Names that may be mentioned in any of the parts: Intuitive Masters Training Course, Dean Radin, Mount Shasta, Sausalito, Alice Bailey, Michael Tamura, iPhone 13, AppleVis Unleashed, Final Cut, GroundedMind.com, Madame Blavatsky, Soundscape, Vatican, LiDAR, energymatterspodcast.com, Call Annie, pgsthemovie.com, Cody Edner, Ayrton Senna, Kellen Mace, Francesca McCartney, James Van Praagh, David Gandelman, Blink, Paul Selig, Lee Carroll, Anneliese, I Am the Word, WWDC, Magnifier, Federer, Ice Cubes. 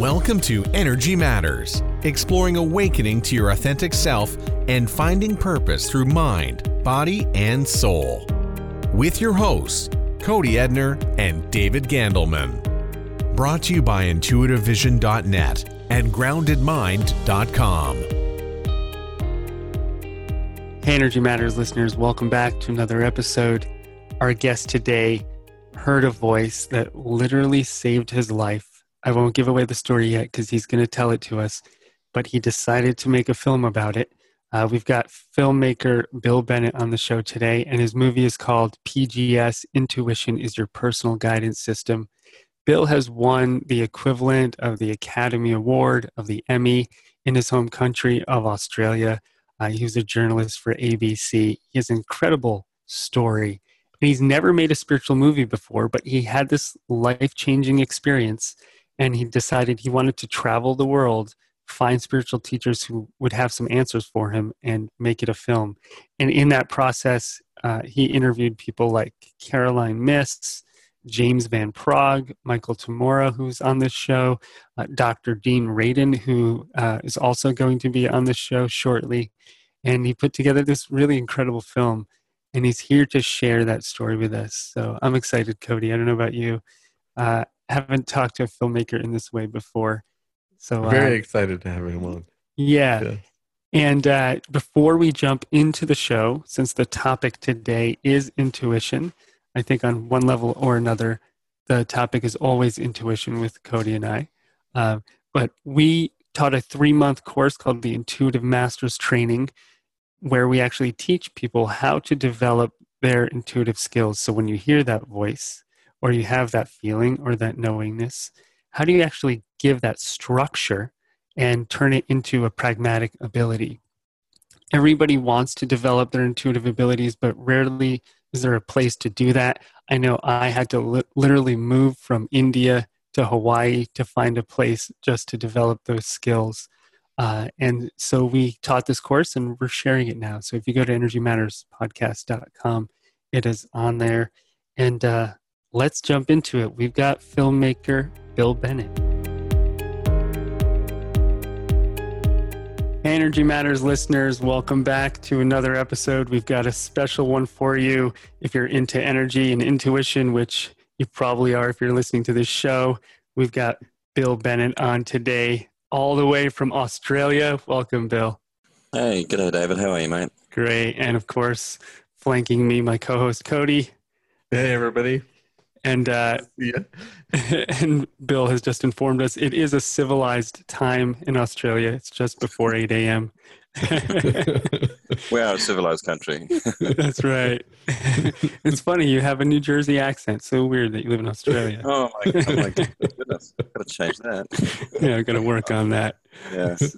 Welcome to Energy Matters, exploring awakening to your authentic self and finding purpose through mind, body, and soul. With your hosts, Cody Edner and David Gandelman. Brought to you by IntuitiveVision.net and GroundedMind.com. Hey, Energy Matters listeners, welcome back to another episode. Our guest today heard a voice that literally saved his life. I won't give away the story yet because he's going to tell it to us, but he decided to make a film about it. We've got filmmaker Bill Bennett on the show today, and his movie is called PGS, Intuition is Your Personal Guidance System. Bill has won the equivalent of the Academy Award of the Emmy in his home country of Australia. He was a journalist for ABC. He has an incredible story. And he's never made a spiritual movie before, but he had this life-changing experience. And he decided he wanted to travel the world, find spiritual teachers who would have some answers for him, and make it a film. And in that process, he interviewed people like Caroline Myss, James Van Praagh, Michael Tamura, who's on this show, Dr. Dean Radin, who is also going to be on this show shortly. And he put together this really incredible film, and he's here to share that story with us. So I'm excited, Cody. I don't know about you. Haven't talked to a filmmaker in this way before. So very excited to have him on. Yeah. And before we jump into the show, since the topic today is intuition, I think on one level or another, the topic is always intuition with Cody and I. But we taught a 3-month course called the Intuitive Masters Training, where we actually teach people how to develop their intuitive skills. So when you hear that voice, or you have that feeling or that knowingness, how do you actually give that structure and turn it into a pragmatic ability? Everybody wants to develop their intuitive abilities, but rarely is there a place to do that. I know I had to literally move from India to Hawaii to find a place just to develop those skills. And so we taught this course and we're sharing it now. So if you go to energymatterspodcast.com, it is on there. And let's jump into it. We've got filmmaker Bill Bennett. Energy Matters listeners, welcome back to another episode. We've got a special one for you if you're into energy and intuition, which you probably are if you're listening to this show. We've got Bill Bennett on today, all the way from Australia. Welcome, Bill. Hey, g'day, David. How are you, mate? Great. And of course, flanking me, my co-host, Cody. Hey, everybody. And and Bill has just informed us it is a civilized time in Australia. It's just before 8 a.m. We are a civilized country. That's right. It's funny, you have a New Jersey accent. So weird that you live in Australia. Oh, my goodness. I've got to change that. Yeah, I've got to work on that. Yes.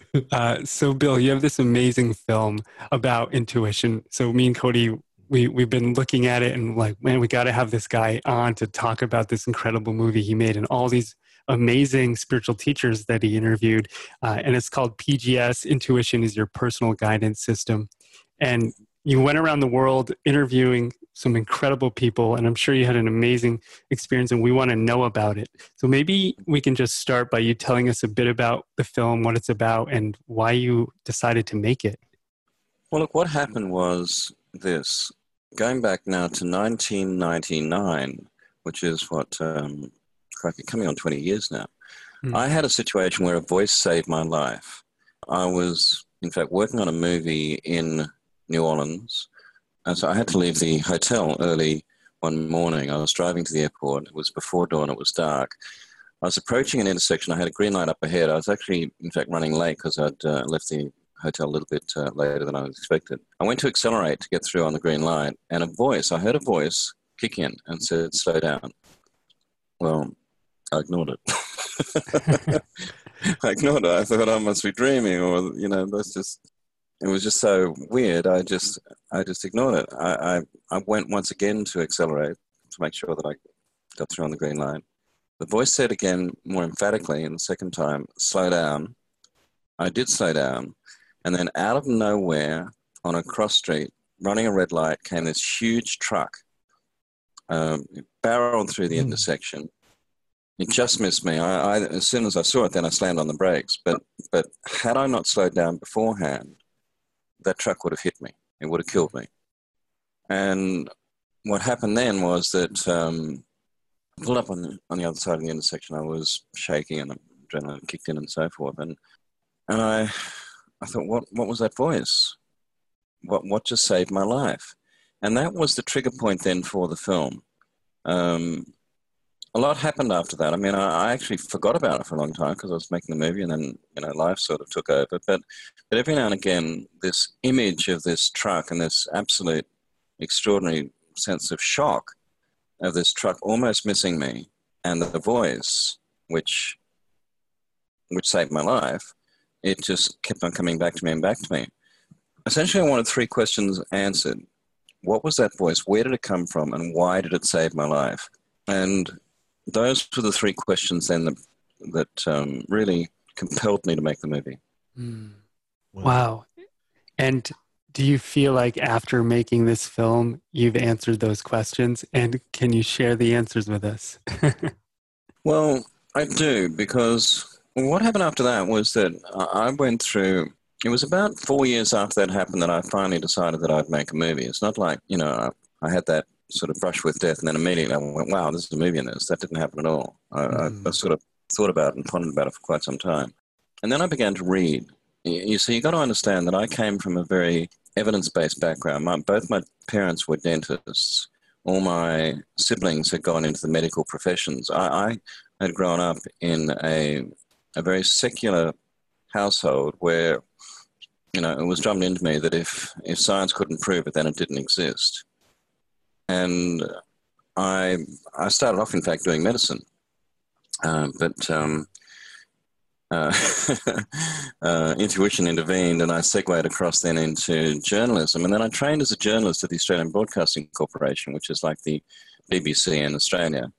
So, Bill, you have this amazing film about intuition. So me and Cody, We've been looking at it and like, man, we got to have this guy on to talk about this incredible movie he made and all these amazing spiritual teachers that he interviewed. And it's called PGS, Intuition is Your Personal Guidance System. And you went around the world interviewing some incredible people, and I'm sure you had an amazing experience, and we want to know about it. So maybe we can just start by you telling us a bit about the film, what it's about, and why you decided to make it. Well, look, what happened was this. Going back now to 1999, which is what, coming on 20 years now, I had a situation where a voice saved my life. I was, in fact, working on a movie in New Orleans, and so I had to leave the hotel early one morning. I was driving to the airport. It was before dawn. It was dark. I was approaching an intersection. I had a green light up ahead. I was actually, in fact, running late because I'd left the hotel a little bit later than I was expected. I went to accelerate to get through on the green light, and I heard a voice kick in and said, slow down. Well, I ignored it. I thought I must be dreaming, or, it was just so weird. I just ignored it. I went once again to accelerate to make sure that I got through on the green light. The voice said again, more emphatically, and the second time, slow down. I did slow down. And then out of nowhere, on a cross street, running a red light, came this huge truck, barreled through the intersection, It just missed me. I as soon as I saw it, then I slammed on the brakes. But had I not slowed down beforehand, that truck would have hit me. It would have killed me. And what happened then was that I pulled up on the other side of the intersection. I was shaking and adrenaline kicked in and so forth. And I thought, what was that voice? What just saved my life? And that was the trigger point then for the film. A lot happened after that. I mean, I actually forgot about it for a long time because I was making the movie, and then life sort of took over. But every now and again, this image of this truck and this absolute extraordinary sense of shock of this truck almost missing me, and the voice which saved my life, it just kept on coming back to me and back to me. Essentially, I wanted three questions answered. What was that voice? Where did it come from? And why did it save my life? And those were the three questions then that really compelled me to make the movie. Mm. Wow. And do you feel like after making this film, you've answered those questions? And can you share the answers with us? Well, I do, because what happened after that was that I went through... It was about 4 years after that happened that I finally decided that I'd make a movie. It's not like, I had that sort of brush with death and then immediately I went, wow, this is a movie in this. That didn't happen at all. I sort of thought about it and pondered about it for quite some time. And then I began to read. You see, you got to understand that I came from a very evidence-based background. Both my parents were dentists. All my siblings had gone into the medical professions. I had grown up in a very secular household where... it was drummed into me that if science couldn't prove it, then it didn't exist. And I started off, in fact, doing medicine. Intuition intervened, and I segued across then into journalism. And then I trained as a journalist at the Australian Broadcasting Corporation, which is like the BBC in Australia.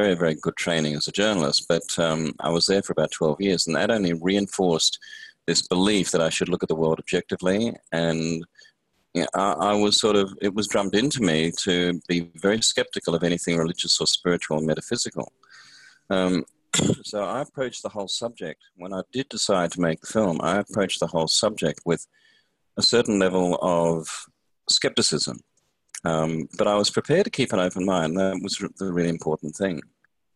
Very, very good training as a journalist. But I was there for about 12 years, and that only reinforced this belief that I should look at the world objectively. And I was it was drummed into me to be very skeptical of anything religious or spiritual or metaphysical. So I approached the whole subject. When I did decide to make the film, I approached the whole subject with a certain level of skepticism. But I was prepared to keep an open mind. That was the really important thing.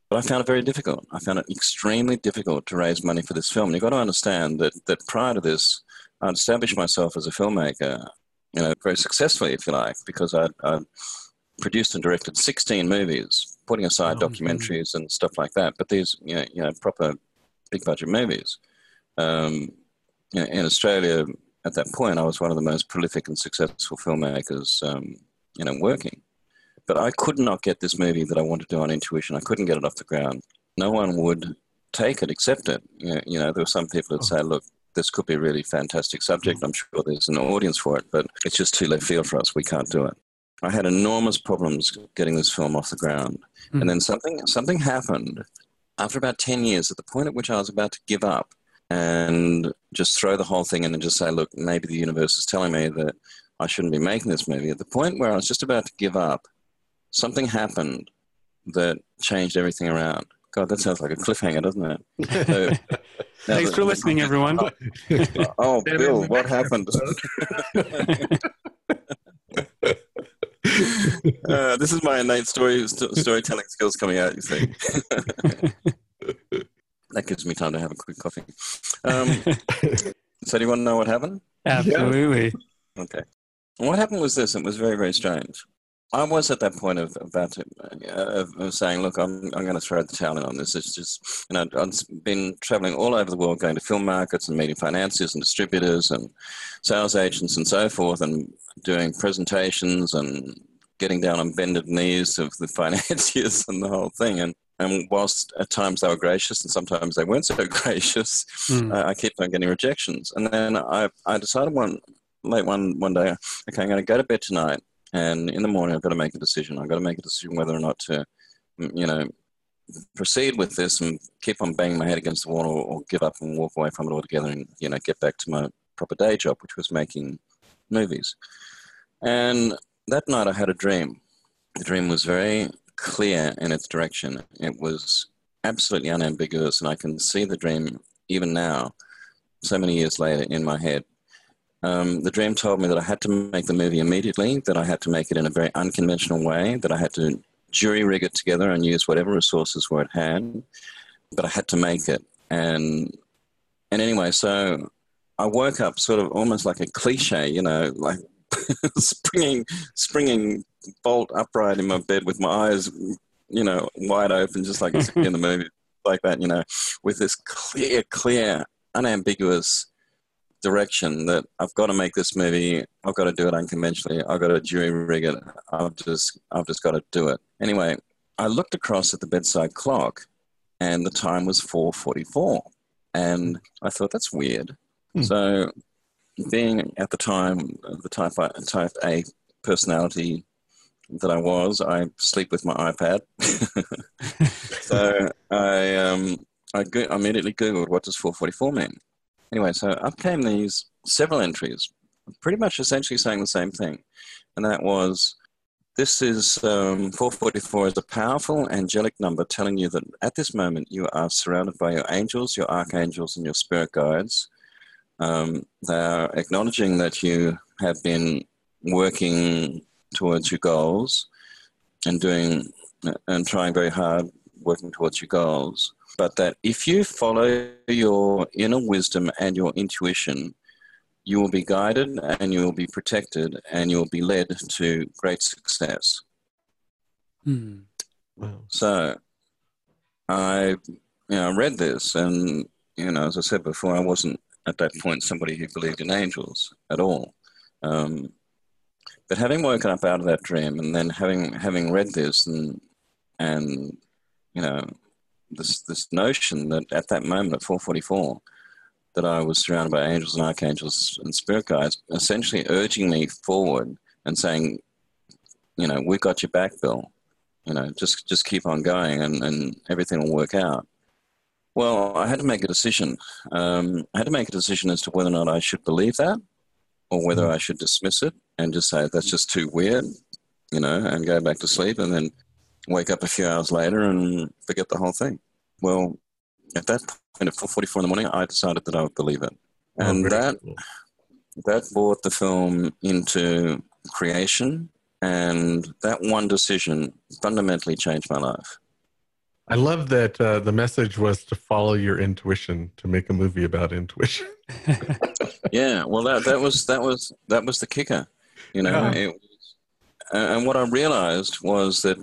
But I found it very difficult. I found it extremely difficult to raise money for this film. And you've got to understand that prior to this, I'd established myself as a filmmaker, very successfully, if you like, because I produced and directed 16 movies, putting aside documentaries and stuff like that. But these, proper big budget movies. In Australia, at that point, I was one of the most prolific and successful filmmakers, working. But I could not get this movie that I wanted to do on intuition. I couldn't get it off the ground. No one would take it, accept it. There were some people that say, look, this could be a really fantastic subject. I'm sure there's an audience for it, but it's just too left field for us. We can't do it. I had enormous problems getting this film off the ground. Mm. And then something happened after about 10 years, at the point at which I was about to give up and just throw the whole thing in and just say, look, maybe the universe is telling me that I shouldn't be making this movie. At the point where I was just about to give up, something happened that changed everything around. God, that sounds like a cliffhanger, doesn't it? So, thanks for listening, everyone. Oh, Bill, what happened? This is my innate storytelling skills coming out, you see. That gives me time to have a quick coffee. So do you want to know what happened? Absolutely. Yeah. Okay. And what happened was this. It was very, very strange. I was at that point of saying, look, I'm going to throw the towel in on this. It's just, I've been traveling all over the world, going to film markets and meeting financiers and distributors and sales agents and so forth, and doing presentations and getting down on bended knees of the financiers and the whole thing. And whilst at times they were gracious and sometimes they weren't so gracious, I kept on getting rejections. And then I decided one day, okay, I'm going to go to bed tonight. And in the morning, I've got to make a decision. I've got to make a decision whether or not to, proceed with this and keep on banging my head against the wall or give up and walk away from it altogether and, get back to my proper day job, which was making movies. And that night I had a dream. The dream was very clear in its direction. It was absolutely unambiguous, and I can see the dream even now, so many years later, in my head. The dream told me that I had to make the movie immediately, that I had to make it in a very unconventional way, that I had to jury-rig it together and use whatever resources were at hand, but I had to make it. And anyway, so I woke up sort of almost like a cliche, you know, like springing bolt upright in my bed with my eyes, you know, wide open, just like it's in the movie, like that, you know, with this clear, unambiguous direction that I've got to make this movie. I've got to do it unconventionally. I've got to jury rig it. I've just got to do it. Anyway, I looked across at the bedside clock and the time was 4:44. And I thought, that's weird. So being at the time the type A personality that I was, I sleep with my iPad. So I immediately Googled, what does 4:44 mean? Anyway, so up came these several entries, pretty much essentially saying the same thing. And that was, this is 4:44 is a powerful angelic number telling you that at this moment you are surrounded by your angels, your archangels, and your spirit guides. They are acknowledging that you have been working towards your goals and trying very hard, working towards your goals. But that if you follow your inner wisdom and your intuition, you will be guided and you will be protected and you will be led to great success. Wow. So I read this and, as I said before, I wasn't at that point somebody who believed in angels at all. But having woken up out of that dream and then having read this and this notion that at that moment at 4:44 that I was surrounded by angels and archangels and spirit guides, essentially urging me forward and saying, we've got your back, Bill. Just keep on going and everything will work out. Well, I had to make a decision. I had to make a decision as to whether or not I should believe that or whether I should dismiss it and just say, that's just too weird, and go back to sleep and then wake up a few hours later and forget the whole thing. Well, at that point at 4:44 in the morning, I decided that I would believe it. And that brought the film into creation. And that one decision fundamentally changed my life. I love that the message was to follow your intuition, to make a movie about intuition. Yeah, well, that was the kicker, It, and what I realized was that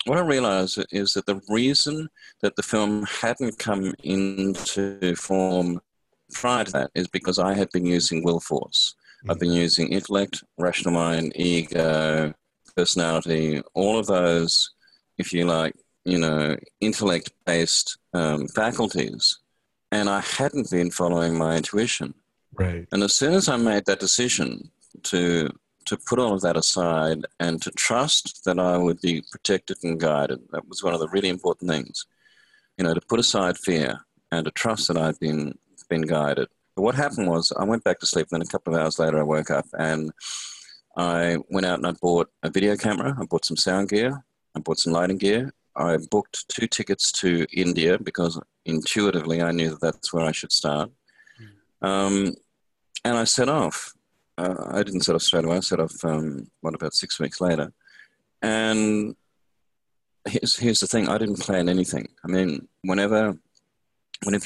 the reason that the film hadn't come into form prior to that is because I had been using will force. I've been using intellect, rational mind, ego, personality, all of those, if you like, intellect-based faculties, and I hadn't been following my intuition. Right. And as soon as I made that decision to put all of that aside and to trust that I would be protected and guided, that was one of the really important things, to put aside fear and to trust that I'd been guided. But what happened was I went back to sleep, and then a couple of hours later I woke up and I went out and I bought a video camera, I bought some sound gear, I bought some lighting gear, I booked 2 tickets to India because intuitively I knew that that's where I should start. And I set off. I didn't set off straight away. I set off, about 6 weeks later. And here's the thing. I didn't plan anything. I mean, whenever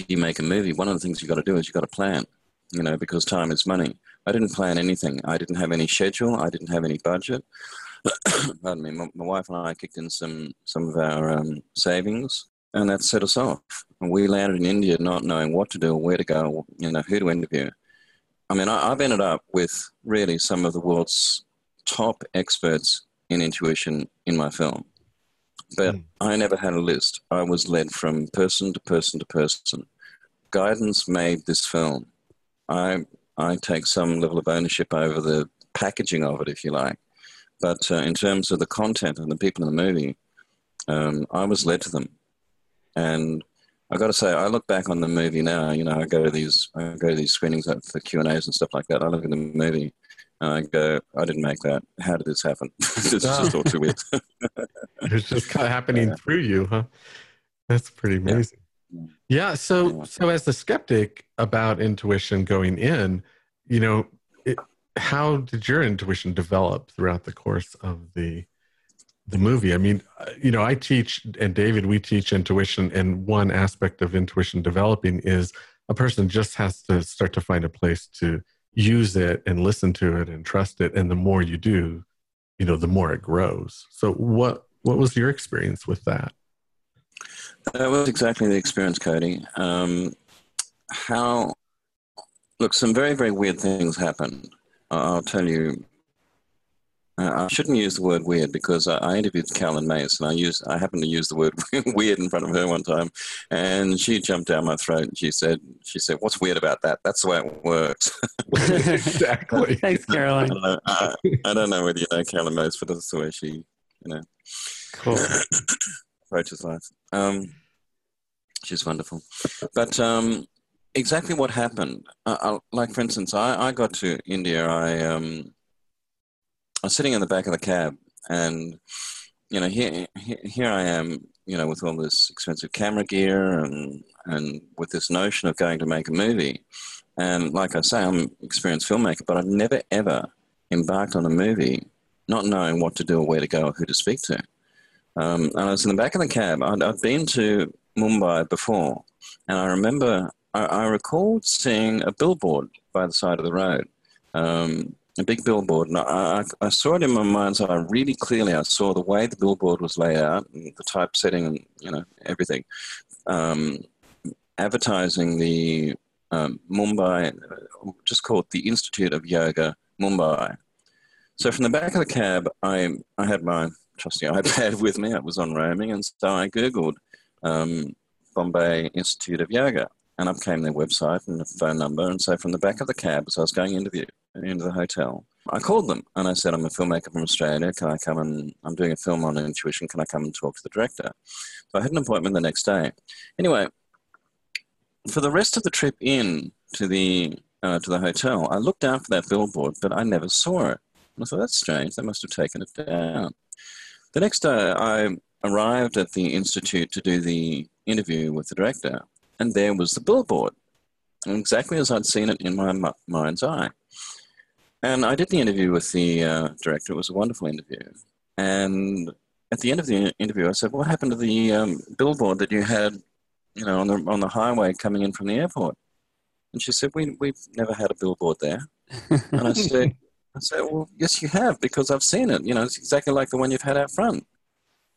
you make a movie, one of the things you've got to do is you've got to plan, because time is money. I didn't plan anything. I didn't have any schedule. I didn't have any budget. Pardon me, my wife and I kicked in some of our savings, and that set us off. And we landed in India not knowing what to do, where to go, who to interview. I mean, I've ended up with really some of the world's top experts in intuition in my film. But I never had a list. I was led from person to person to person. Guidance made this film. I take some level of ownership over the packaging of it, if you like. But in terms of the content and the people in the movie, I was led to them. And I've got to say, I look back on the movie now, I go to these screenings for the Q&As and stuff like that. I look at the movie and I go, I didn't make that. How did this happen? It's just all too weird. It's just kind of happening through you, huh? That's pretty amazing. Yeah. Yeah. So as the skeptic about intuition going in, you know, how did your intuition develop throughout the course of the movie? I mean, you know, I teach, and David, we teach intuition, and one aspect of intuition developing is a person just has to start to find a place to use it and listen to it and trust it. And the more you do, you know, the more it grows. So what was your experience with that? That was exactly the experience, Cody. Look, some very, very weird things happened. I'll tell you, I shouldn't use the word weird because I interviewed Kellen Mace, and I happened to use the word weird in front of her one time, and she jumped down my throat and she said, "What's weird about that? That's the way it works." Exactly. Thanks, Caroline. I don't know whether you know Kellen Mace, but that's the way she, you know, cool. approaches life. She's wonderful. But exactly what happened, like for instance, I got to India, I was sitting in the back of the cab, and you know, here I am, you know, with all this expensive camera gear and with this notion of going to make a movie. And like I say, I'm an experienced filmmaker, but I've never ever embarked on a movie not knowing what to do or where to go or who to speak to. And I was in the back of the cab. I'd been to Mumbai before, and I remember I recalled seeing a billboard by the side of the road. A big billboard, and I saw it in my mind's eye really clearly. I saw the way the billboard was laid out, and the typesetting, and you know, everything, advertising the Mumbai, just called the Institute of Yoga, Mumbai. So from the back of the cab, I had my trusty iPad with me. It was on roaming, and so I googled Bombay Institute of Yoga. And up came their website and a phone number. And so from the back of the cab, as I was going into the hotel, I called them and I said, "I'm a filmmaker from Australia. Can I come and I'm doing a film on intuition. Can I come and talk to the director?" So I had an appointment the next day. Anyway, for the rest of the trip in to the hotel, I looked out for that billboard, but I never saw it. And I thought, that's strange. They must have taken it down. The next day, I arrived at the institute to do the interview with the director. And there was the billboard, exactly as I'd seen it in my mind's eye. And I did the interview with the director. It was a wonderful interview. And at the end of the interview, I said, "What happened to the billboard that you had, you know, on the highway coming in from the airport?" And she said, "We've never had a billboard there." And I said, "Well, yes, you have, because I've seen it. You know, it's exactly like the one you've had out front."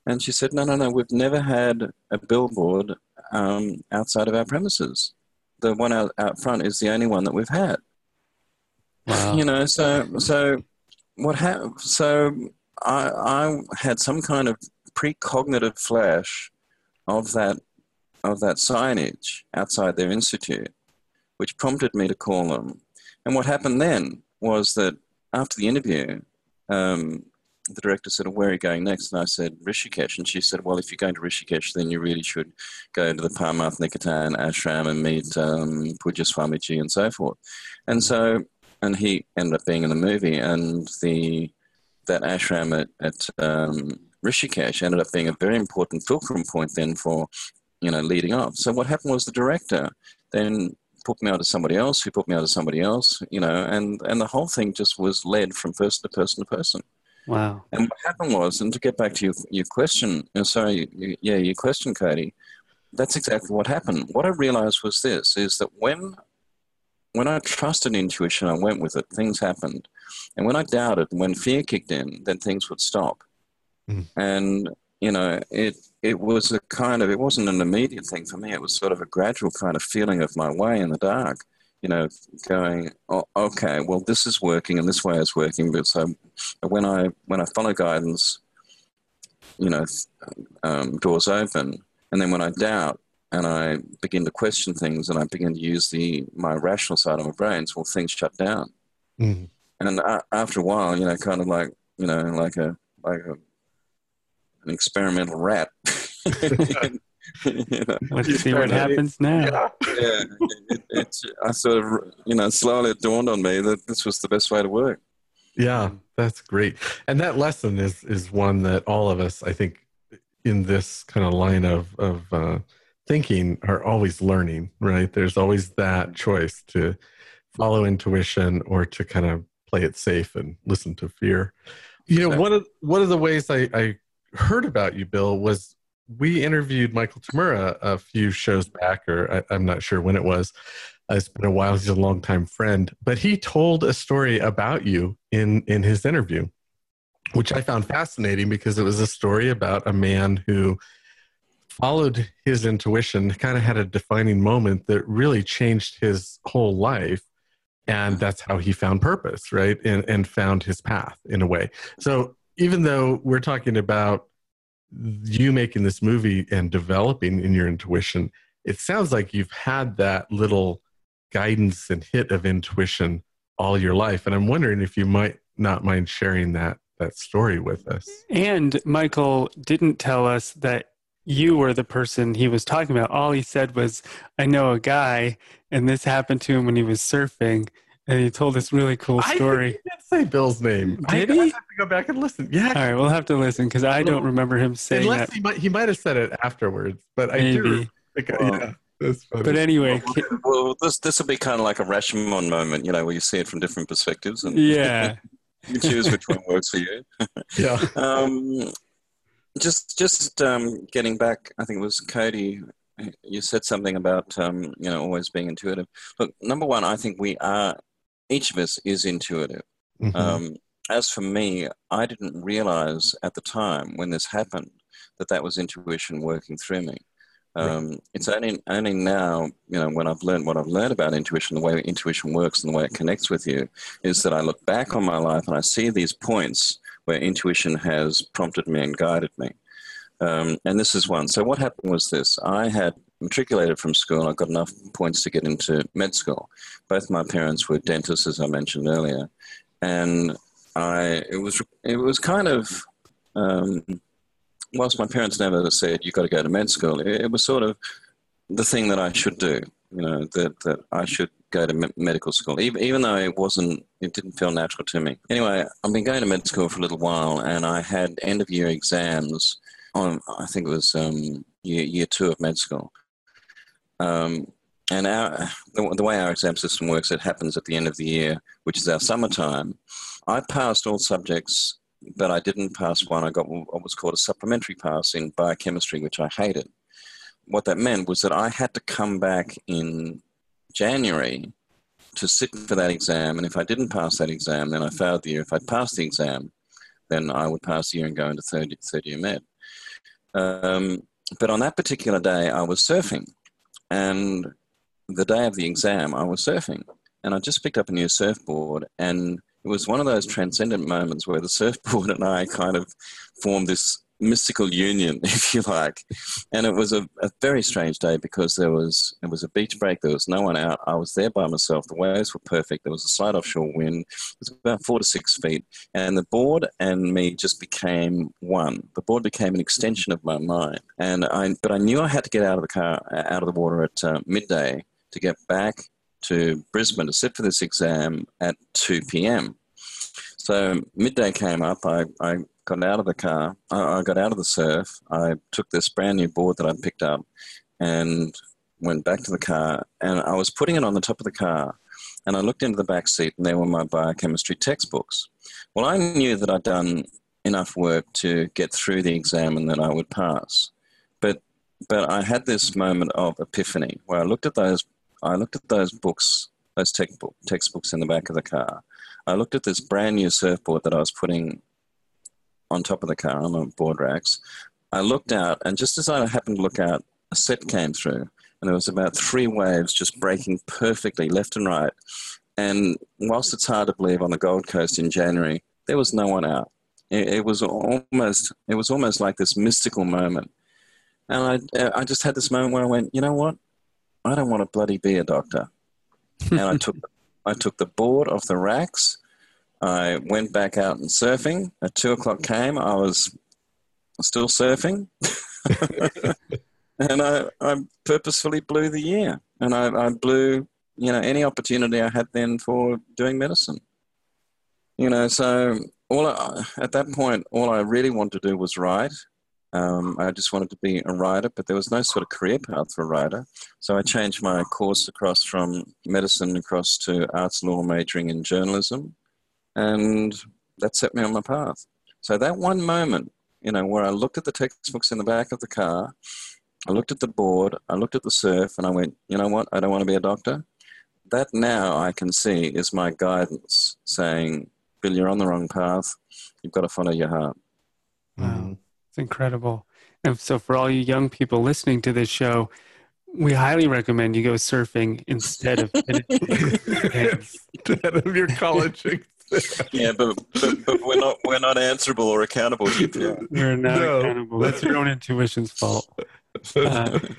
And she said, no, "We've never had a billboard outside of our premises. The one out front is the only one that we've had." Wow. You know, so what happened? So I had some kind of precognitive flash of that signage outside their institute, which prompted me to call them. And what happened then was that after the interview, the director said, "Where are you going next?" And I said, "Rishikesh." And she said, "Well, if you're going to Rishikesh, then you really should go to the Parmarth Niketan Ashram and meet Pujaswamiji and so forth." And so, and he ended up being in the movie, and that ashram at Rishikesh ended up being a very important fulcrum point then for, you know, leading up. So what happened was the director then put me out to somebody else, who put me out to somebody else, you know, and the whole thing just was led from person to person to person. Wow. And what happened was, and to get back to your question, your question, Cody, that's exactly what happened. What I realized was this, is that when I trusted intuition, I went with it, things happened. And when I doubted, when fear kicked in, then things would stop. Mm. And, you know, it was a kind of, it wasn't an immediate thing for me. It was sort of a gradual kind of feeling of my way in the dark. You know, going, "Oh, okay, well, this is working and this way is working." But so when I follow guidance, you know, doors open. And then when I doubt and I begin to question things and I begin to use my rational side of my brains, well, things shut down. Mm-hmm. And after a while, you know, kind of like, you know, like an experimental rat. You know, let's see what happens now. Yeah, I sort of, you know, slowly it dawned on me that this was the best way to work. Yeah, that's great. And that lesson is one that all of us, I think, in this kind of line of thinking are always learning, right? There's always that choice to follow intuition or to kind of play it safe and listen to fear. You know, one of the ways I heard about you, Bill, was we interviewed Michael Tamura a few shows back, or I'm not sure when it was. It's been a while. He's a longtime friend, but he told a story about you in his interview, which I found fascinating because it was a story about a man who followed his intuition, kind of had a defining moment that really changed his whole life. And that's how he found purpose, right? And found his path in a way. So even though we're talking about you making this movie and developing in your intuition, it sounds like you've had that little guidance and hit of intuition all your life. And I'm wondering if you might not mind sharing that story with us. And Michael didn't tell us that you were the person he was talking about. All he said was, I know a guy, and this happened to him when he was surfing, and he told this really cool story. I think he did say Bill's name. Did he? I have to go back and listen. Yeah. All right, we'll have to listen, because I don't remember him saying that. He might have said it afterwards, but maybe. I do. Yeah, that's funny. But anyway. Well, this will be kind of like a Rashomon moment, you know, where you see it from different perspectives. And yeah. You choose which one works for you. Yeah. Getting back, I think it was Cody, you said something about, you know, always being intuitive. Look, number one, I think each of us is intuitive. Mm-hmm. As for me, I didn't realize at the time when this happened that was intuition working through me. Right. It's only now, you know, when I've learned what I've learned about intuition, the way intuition works and the way it connects with you, is that I look back on my life and I see these points where intuition has prompted me and guided me. And this is one. So what happened was this. I had matriculated from school. I got enough points to get into med school. Both my parents were dentists, as I mentioned earlier. And it was kind of... whilst my parents never said, you've got to go to med school, it was sort of the thing that I should do, you know, that I should go to medical school, even though it didn't feel natural to me. Anyway, I've been going to med school for a little while, and I had end-of-year exams on, I think it was year two of med school. And the way our exam system works, it happens at the end of the year, which is our summertime. I passed all subjects, but I didn't pass one. I got what was called a supplementary pass in biochemistry, which I hated. What that meant was that I had to come back in January to sit for that exam, and if I didn't pass that exam, then I failed the year. If I passed the exam, then I would pass the year and go into third year med. But on that particular day, I was surfing, and the day of the exam, I was surfing, and I just picked up a new surfboard, and it was one of those transcendent moments where the surfboard and I kind of formed this mystical union, if you like. And it was a very strange day because it was a beach break. There was no one out. I was there by myself. The waves were perfect. There was a slight offshore wind. It was about 4 to 6 feet. And the board and me just became one. The board became an extension of my mind. But I knew I had to get out of the water at midday to get back to Brisbane to sit for this exam at 2 p.m. So midday came up, I got out of the car, I got out of the surf, I took this brand new board that I picked up and went back to the car, and I was putting it on the top of the car, and I looked into the back seat, and there were my biochemistry textbooks. Well, I knew that I'd done enough work to get through the exam and that I would pass. But I had this moment of epiphany where I looked at those books, those textbooks in the back of the car. I looked at this brand new surfboard that I was putting on top of the car, on the board racks. I looked out, and just as I happened to look out, a set came through, and there was about 3 waves just breaking perfectly left and right. And whilst it's hard to believe on the Gold Coast in January, there was no one out. It was almost like this mystical moment. And I just had this moment where I went, you know what? I don't want to bloody be a doctor. And I took the board off the racks. I went back out and surfing. At 2:00 came, I was still surfing. And I purposefully blew the year. And I blew, you know, any opportunity I had then for doing medicine. You know, so at that point, all I really wanted to do was write. I just wanted to be a writer, but there was no sort of career path for a writer. So I changed my course across from medicine across to arts law, majoring in journalism. And that set me on my path. So that one moment, you know, where I looked at the textbooks in the back of the car, I looked at the board, I looked at the surf, and I went, you know what, I don't want to be a doctor. That now I can see is my guidance saying, Bill, you're on the wrong path. You've got to follow your heart. Wow. It's incredible. And so for all you young people listening to this show, we highly recommend you go surfing instead of, instead of your college experience. Yeah, but we're not answerable or accountable. You're not accountable. That's your own intuition's fault. That's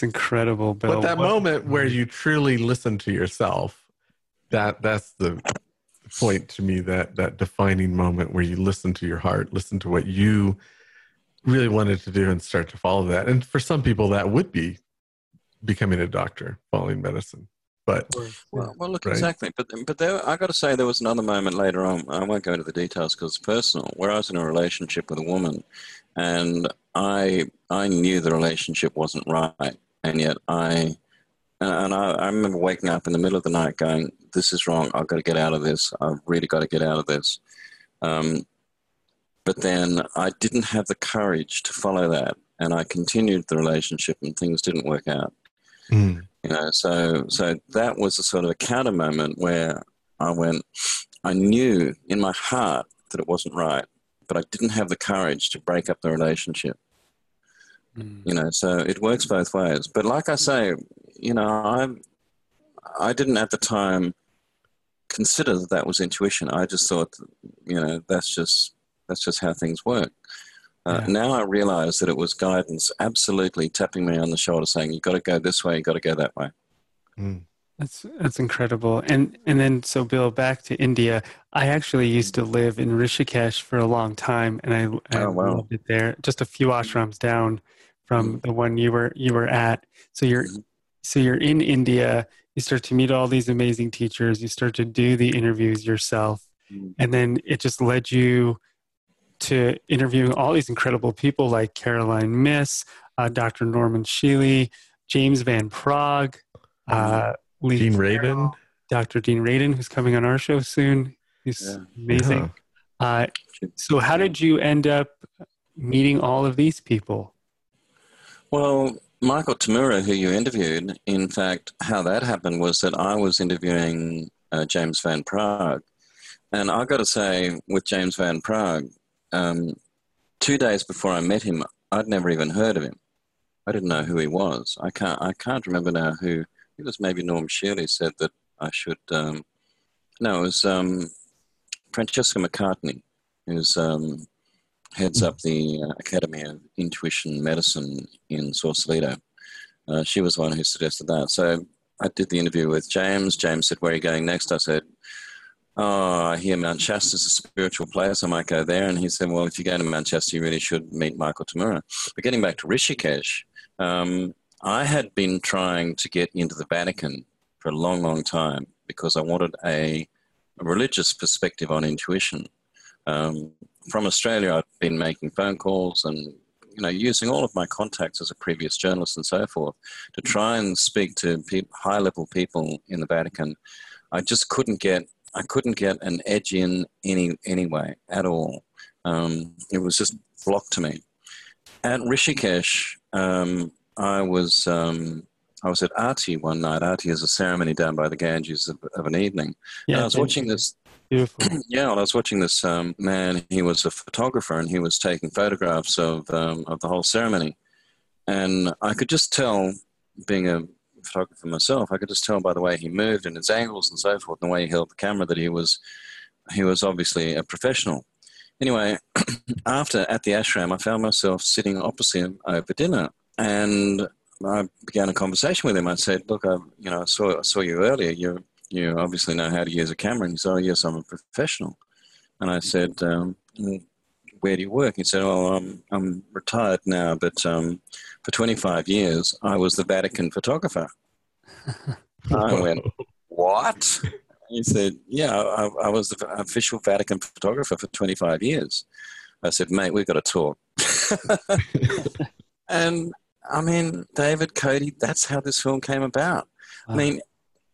incredible, Bill. But that moment where you truly listen to yourself, that's the point to me, that defining moment where you listen to your heart, listen to what you really wanted to do and start to follow that. And for some people, that would be becoming a doctor, following medicine. But well, look, right? Exactly. But there, I got to say, there was another moment later on. I won't go into the details because it's personal. Where I was in a relationship with a woman, and I knew the relationship wasn't right, and yet I remember waking up in the middle of the night going, "This is wrong. I've got to get out of this. I've really got to get out of this." But then I didn't have the courage to follow that, and I continued the relationship, and things didn't work out. Mm. You know, so that was a sort of a counter moment where I went, I knew in my heart that it wasn't right, but I didn't have the courage to break up the relationship. Mm. You know, so it works both ways. But like I say, you know, I didn't at the time consider that was intuition. I just thought, you know, that's just how things work. Now I realize that it was guidance absolutely tapping me on the shoulder saying, you've got to go this way, you've got to go that way. Mm. That's incredible. And then, so Bill, back to India. I actually used to live in Rishikesh for a long time, and I loved it there, just a few ashrams down from the one you were at. So you're in India, you start to meet all these amazing teachers, you start to do the interviews yourself, and then it just led you to interviewing all these incredible people like Caroline Myss, Dr. Norman Shealy, James Van Praagh, Dean Radin, Dr. Dean Radin, who's coming on our show soon. He's amazing. Yeah. So how did you end up meeting all of these people? Well, Michael Tamura, who you interviewed, in fact, how that happened was that I was interviewing James Van Praagh. And I got to say, with James Van Praagh, 2 days before I met him, I'd never even heard of him. I didn't know who he was. I can't remember now who it was. Maybe Norm Shealy said that I should. No, it was Francesca McCartney, who heads up the Academy of Intuition Medicine in Sausalito. She was the one who suggested that. So I did the interview with James. James said, "Where are you going next?" I said, "Oh, I hear Mount Shasta's a spiritual place. I might go there." And he said, "Well, if you go to Mount Shasta, you really should meet Michael Tamura." But getting back to Rishikesh, I had been trying to get into the Vatican for a long, long time because I wanted a religious perspective on intuition. From Australia, I'd been making phone calls and, you know, using all of my contacts as a previous journalist and so forth to try and speak to high-level people in the Vatican. I just couldn't get an edge in any way at all. It was just blocked to me. At Rishikesh, I was at Aarti one night. Aarti is a ceremony down by the Ganges of an evening. Yeah, and I was watching this. Beautiful. Yeah, I was watching this man. He was a photographer, and he was taking photographs of the whole ceremony. And I could just tell, being a photographer myself, I could just tell by the way he moved and his angles and so forth, and the way he held the camera, that he was obviously a professional. Anyway, at the ashram, I found myself sitting opposite him over dinner, and I began a conversation with him. I said, "Look, I saw you earlier. You obviously know how to use a camera." And he said, "Oh, yes, I'm a professional." And I said, "Where do you work?" He said, "Oh, I'm retired now, but for 25 years, I was the Vatican photographer." I went, "What?" He said, "Yeah, I was the official Vatican photographer for 25 years. I said, mate, we've got to talk. And I mean, David, Cody, that's how this film came about. I mean,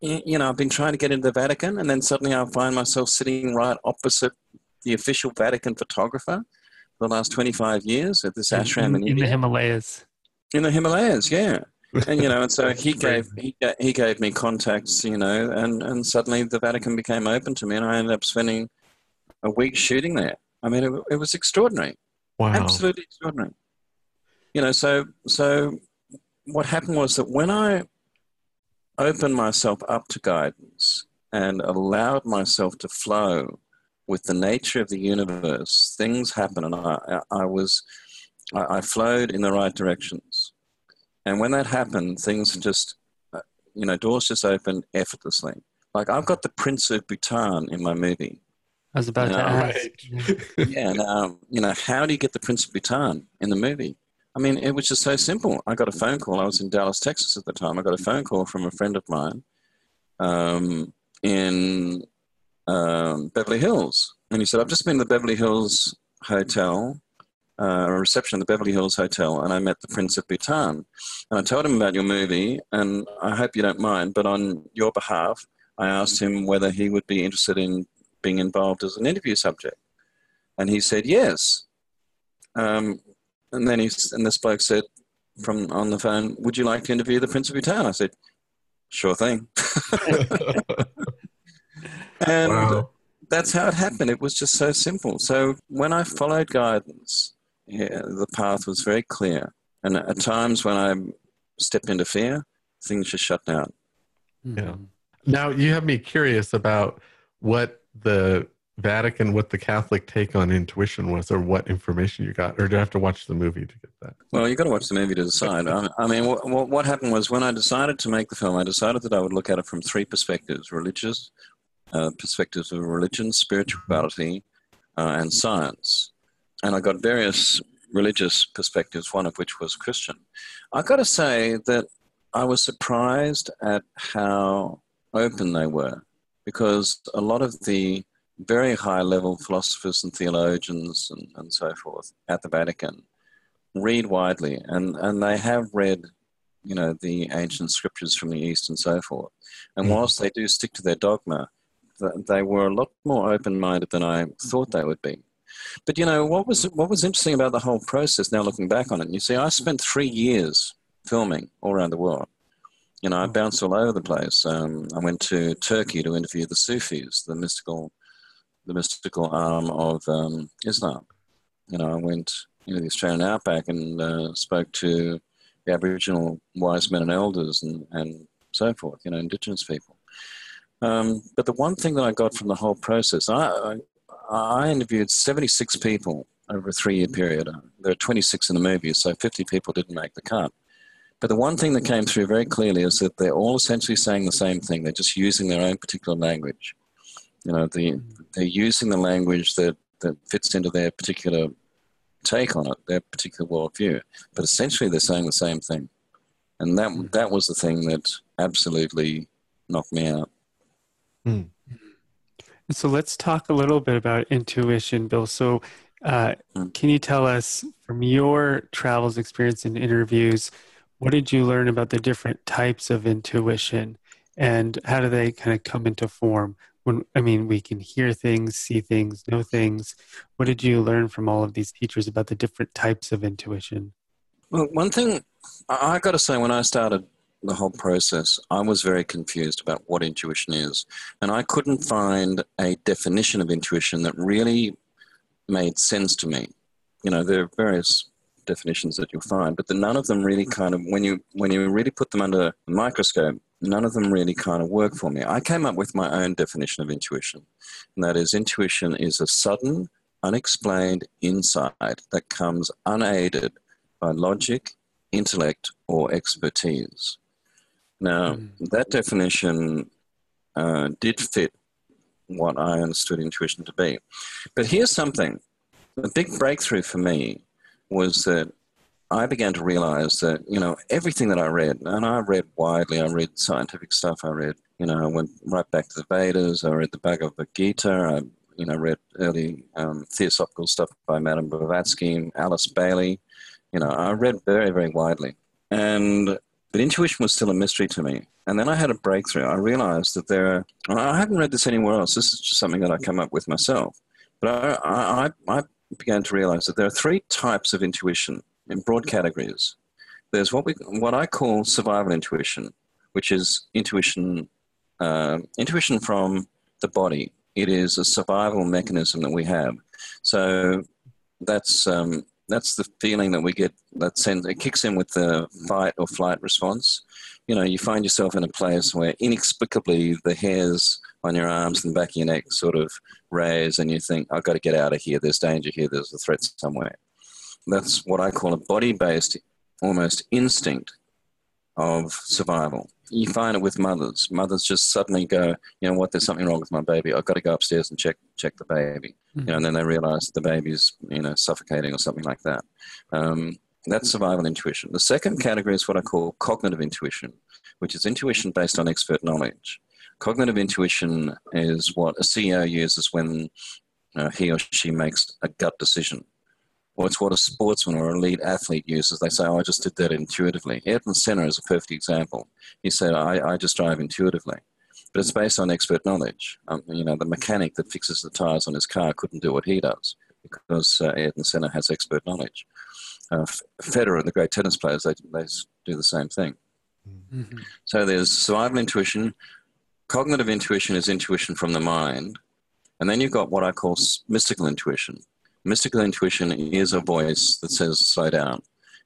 you know, I've been trying to get into the Vatican, and then suddenly I find myself sitting right opposite the official Vatican photographer for the last 25 years at this ashram in the Himalayas. In the Himalayas, yeah. And, you know, and so he gave me contacts, you know, and suddenly the Vatican became open to me, and I ended up spending a week shooting there. I mean, it was extraordinary. Wow. Absolutely extraordinary. You know, so what happened was that when I opened myself up to guidance and allowed myself to flow with the nature of the universe, things happen, and I flowed in the right directions. And when that happened, things just, you know, doors just opened effortlessly. Like, I've got the Prince of Bhutan in my movie. I was about to ask. Yeah, and, you know, how do you get the Prince of Bhutan in the movie? I mean, it was just so simple. I got a phone call. I was in Dallas, Texas at the time. I got a phone call from a friend of mine in Beverly Hills. And he said, I've just been to the Beverly Hills Hotel, a reception at the Beverly Hills Hotel, and I met the Prince of Bhutan. And I told him about your movie, and I hope you don't mind, but on your behalf, I asked him whether he would be interested in being involved as an interview subject. And he said, yes. And then this bloke said on the phone, would you like to interview the Prince of Bhutan? I said, sure thing. And wow. That's how it happened. It was just so simple. So when I followed guidance, yeah, the path was very clear. And at times when I stepped into fear, things just shut down. Yeah. Now you have me curious about what the Vatican, what the Catholic take on intuition was, or what information you got, or do I have to watch the movie to get that? Well, you've got to watch the movie to decide. I mean, what happened was when I decided to make the film, I decided that I would look at it from three perspectives: religious perspectives of religion, spirituality, and science. And I got various religious perspectives, one of which was Christian. I've got to say that I was surprised at how open they were, because a lot of the very high-level philosophers and theologians and so forth at the Vatican read widely, and they have read, you know, the ancient scriptures from the East and so forth. And whilst they do stick to their dogma, they were a lot more open-minded than I thought they would be. But, you know, what was interesting about the whole process, now looking back on it, you see, I spent 3 years filming all around the world. You know, I bounced all over the place. I went to Turkey to interview the Sufis, the mystical arm of Islam. You know, I went into the Australian outback and spoke to the Aboriginal wise men and elders and so forth, you know, Indigenous people. But the one thing that I got from the whole process, I interviewed 76 people over a 3-year period. There are 26 in the movie, so 50 people didn't make the cut. But the one thing that came through very clearly is that they're all essentially saying the same thing. They're just using their own particular language. You know, they're using the language that fits into their particular take on it, their particular worldview. But essentially, they're saying the same thing. And that was the thing that absolutely knocked me out. Mm. So let's talk a little bit about intuition, Bill. So can you tell us, from your travels, experience, and interviews, what did you learn about the different types of intuition? And how do they kind of come into form? I mean, we can hear things, see things, know things. What did you learn from all of these teachers about the different types of intuition? Well, one thing I got to say, when I started the whole process, I was very confused about what intuition is. And I couldn't find a definition of intuition that really made sense to me. You know, there are various definitions that you'll find, but none of them really kind of, when you really put them under the microscope, none of them really kind of work for me. I came up with my own definition of intuition, and that is, intuition is a sudden, unexplained insight that comes unaided by logic, intellect, or expertise. Now, that definition did fit what I understood intuition to be. But here's something. The big breakthrough for me was that I began to realize that, you know, everything that I read, and I read widely, I read scientific stuff, I read, you know, I went right back to the Vedas, I read the Bhagavad Gita, I, read early theosophical stuff by Madame Blavatsky and Alice Bailey. I read very, very widely. But intuition was still a mystery to me. And then I had a breakthrough. I realized that I haven't read this anywhere else. This is just something that I come up with myself. But I began to realize that there are three types of intuition in broad categories. There's what I call survival intuition, which is intuition from the body. It is a survival mechanism that we have. So that's the feeling that we get. It kicks in with the fight or flight response. You find yourself in a place where inexplicably the hairs on your arms and the back of your neck sort of raise, and you think, I've got to get out of here. There's danger here. There's a threat somewhere. That's what I call a body-based, almost instinct of survival. You find it with mothers. Mothers just suddenly go, you know what, there's something wrong with my baby. I've got to go upstairs and check the baby. Mm-hmm. And then they realize that the baby's, suffocating or something like that. That's survival intuition. The second category is what I call cognitive intuition, which is intuition based on expert knowledge. Cognitive intuition is what a CEO uses when he or she makes a gut decision. Or it's what a sportsman or an elite athlete uses. They say, I just did that intuitively. Ayrton Senna is a perfect example. He said, I just drive intuitively. But it's based on expert knowledge. The mechanic that fixes the tires on his car couldn't do what he does because Ayrton Senna has expert knowledge. Federer, the great tennis players, they do the same thing. Mm-hmm. So there's survival intuition. Cognitive intuition is intuition from the mind. And then you've got what I call mystical intuition. Mystical intuition is a voice that says, slow down.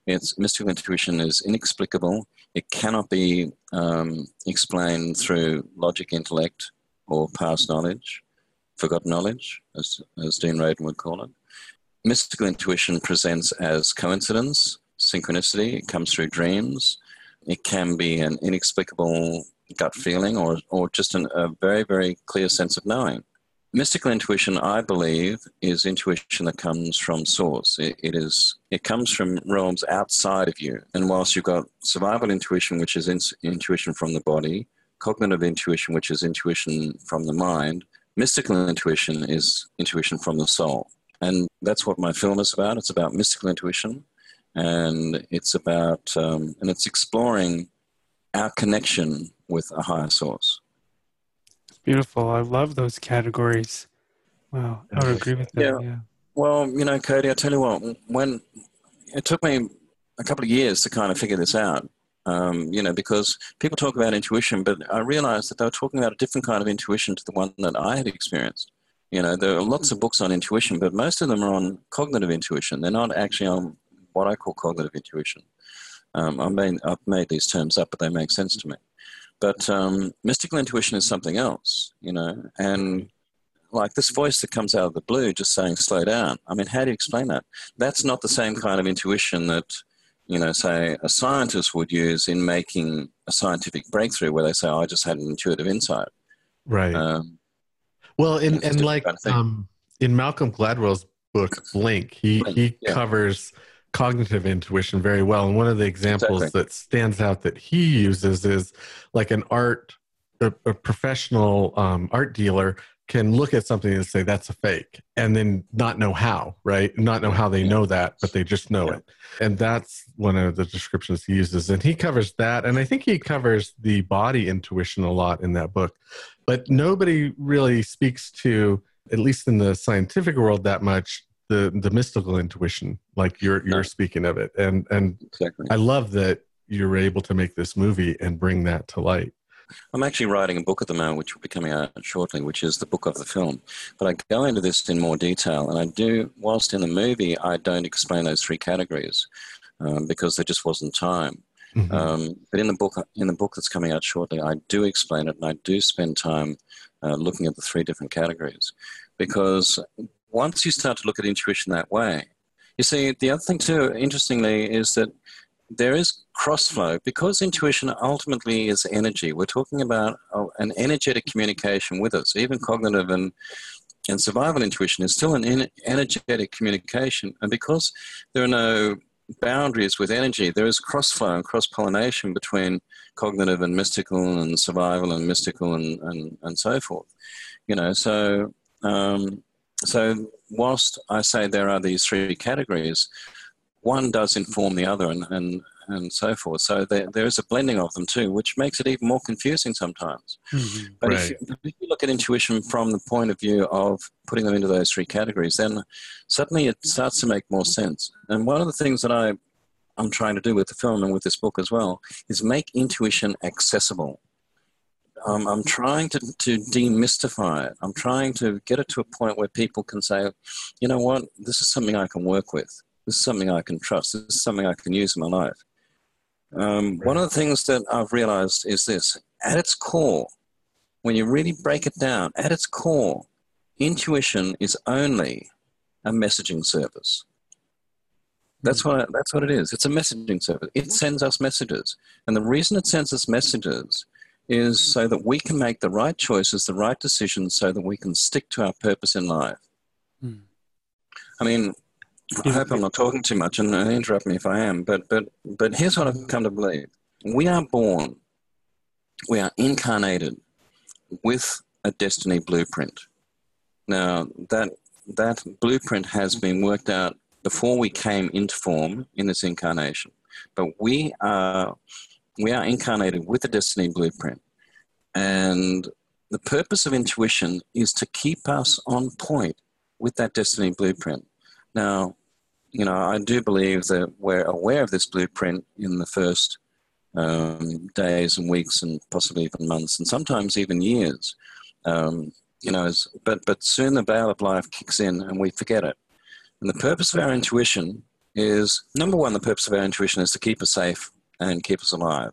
Mystical intuition is inexplicable. It cannot be explained through logic, intellect, or past knowledge, forgotten knowledge, as Dean Radin would call it. Mystical intuition presents as coincidence, synchronicity. It comes through dreams. It can be an inexplicable gut feeling or just a very, very clear sense of knowing. Mystical intuition, I believe, is intuition that comes from source. It comes from realms outside of you. And whilst you've got survival intuition, which is intuition from the body, cognitive intuition, which is intuition from the mind, mystical intuition is intuition from the soul. And that's what my film is about. It's about mystical intuition, and it's about and it's exploring our connection with a higher source. Beautiful. I love those categories. Wow. I would agree with that. Yeah. Well, Cody, I tell you what, when it took me a couple of years to kind of figure this out, because people talk about intuition, but I realized that they were talking about a different kind of intuition to the one that I had experienced. There are lots of books on intuition, but most of them are on cognitive intuition. They're not actually on what I call cognitive intuition. I've made these terms up, but they make sense to me. But mystical intuition is something else, and like this voice that comes out of the blue just saying, slow down. I mean, how do you explain that? That's not the same kind of intuition that, say a scientist would use in making a scientific breakthrough where they say, I just had an intuitive insight. Right. In Malcolm Gladwell's book, Blink, he covers cognitive intuition very well. And one of the examples that stands out that he uses is like a professional art dealer can look at something and say, that's a fake, and then not know how, right? Not know how they know that, but they just know it. And that's one of the descriptions he uses. And he covers that. And I think he covers the body intuition a lot in that book, but nobody really speaks to, at least in the scientific world that much, the mystical intuition, like you're speaking of it. And I love that you're able to make this movie and bring that to light. I'm actually writing a book at the moment, which will be coming out shortly, which is the book of the film. But I go into this in more detail. And I do, whilst in the movie, I don't explain those three categories because there just wasn't time. Mm-hmm. But in the book that's coming out shortly, I do explain it, and I do spend time looking at the three different categories, because once you start to look at intuition that way, you see, the other thing too, interestingly, is that there is crossflow, because intuition ultimately is energy. We're talking about an energetic communication with us. Even cognitive and survival intuition is still an energetic communication. And because there are no boundaries with energy, there is crossflow and cross-pollination between cognitive and mystical and survival and mystical and so forth. So So whilst I say there are these three categories, one does inform the other and so forth. So there is a blending of them too, which makes it even more confusing sometimes. Mm-hmm. But if you look at intuition from the point of view of putting them into those three categories, then suddenly it starts to make more sense. And one of the things that I'm trying to do with the film and with this book as well is make intuition accessible. I'm trying to demystify it. I'm trying to get it to a point where people can say, you know what, this is something I can work with. This is something I can trust. This is something I can use in my life. One of the things that I've realized is this. At its core, when you really break it down, at its core, intuition is only a messaging service. That's what it is. It's a messaging service. It sends us messages. And the reason it sends us messages is so that we can make the right choices, the right decisions, so that we can stick to our purpose in life. Mm. I mean, I hope I'm not talking too much, and interrupt me if I am, but here's what I've come to believe. We are born, we are incarnated with a destiny blueprint. Now, that blueprint has been worked out before we came into form in this incarnation. But we are incarnated with a destiny blueprint. And the purpose of intuition is to keep us on point with that destiny blueprint. Now, you know, I do believe that we're aware of this blueprint in the first days and weeks and possibly even months and sometimes even years, you know, but soon the veil of life kicks in and we forget it. And the purpose of our intuition is, number one, the purpose of our intuition is to keep us safe and keep us alive.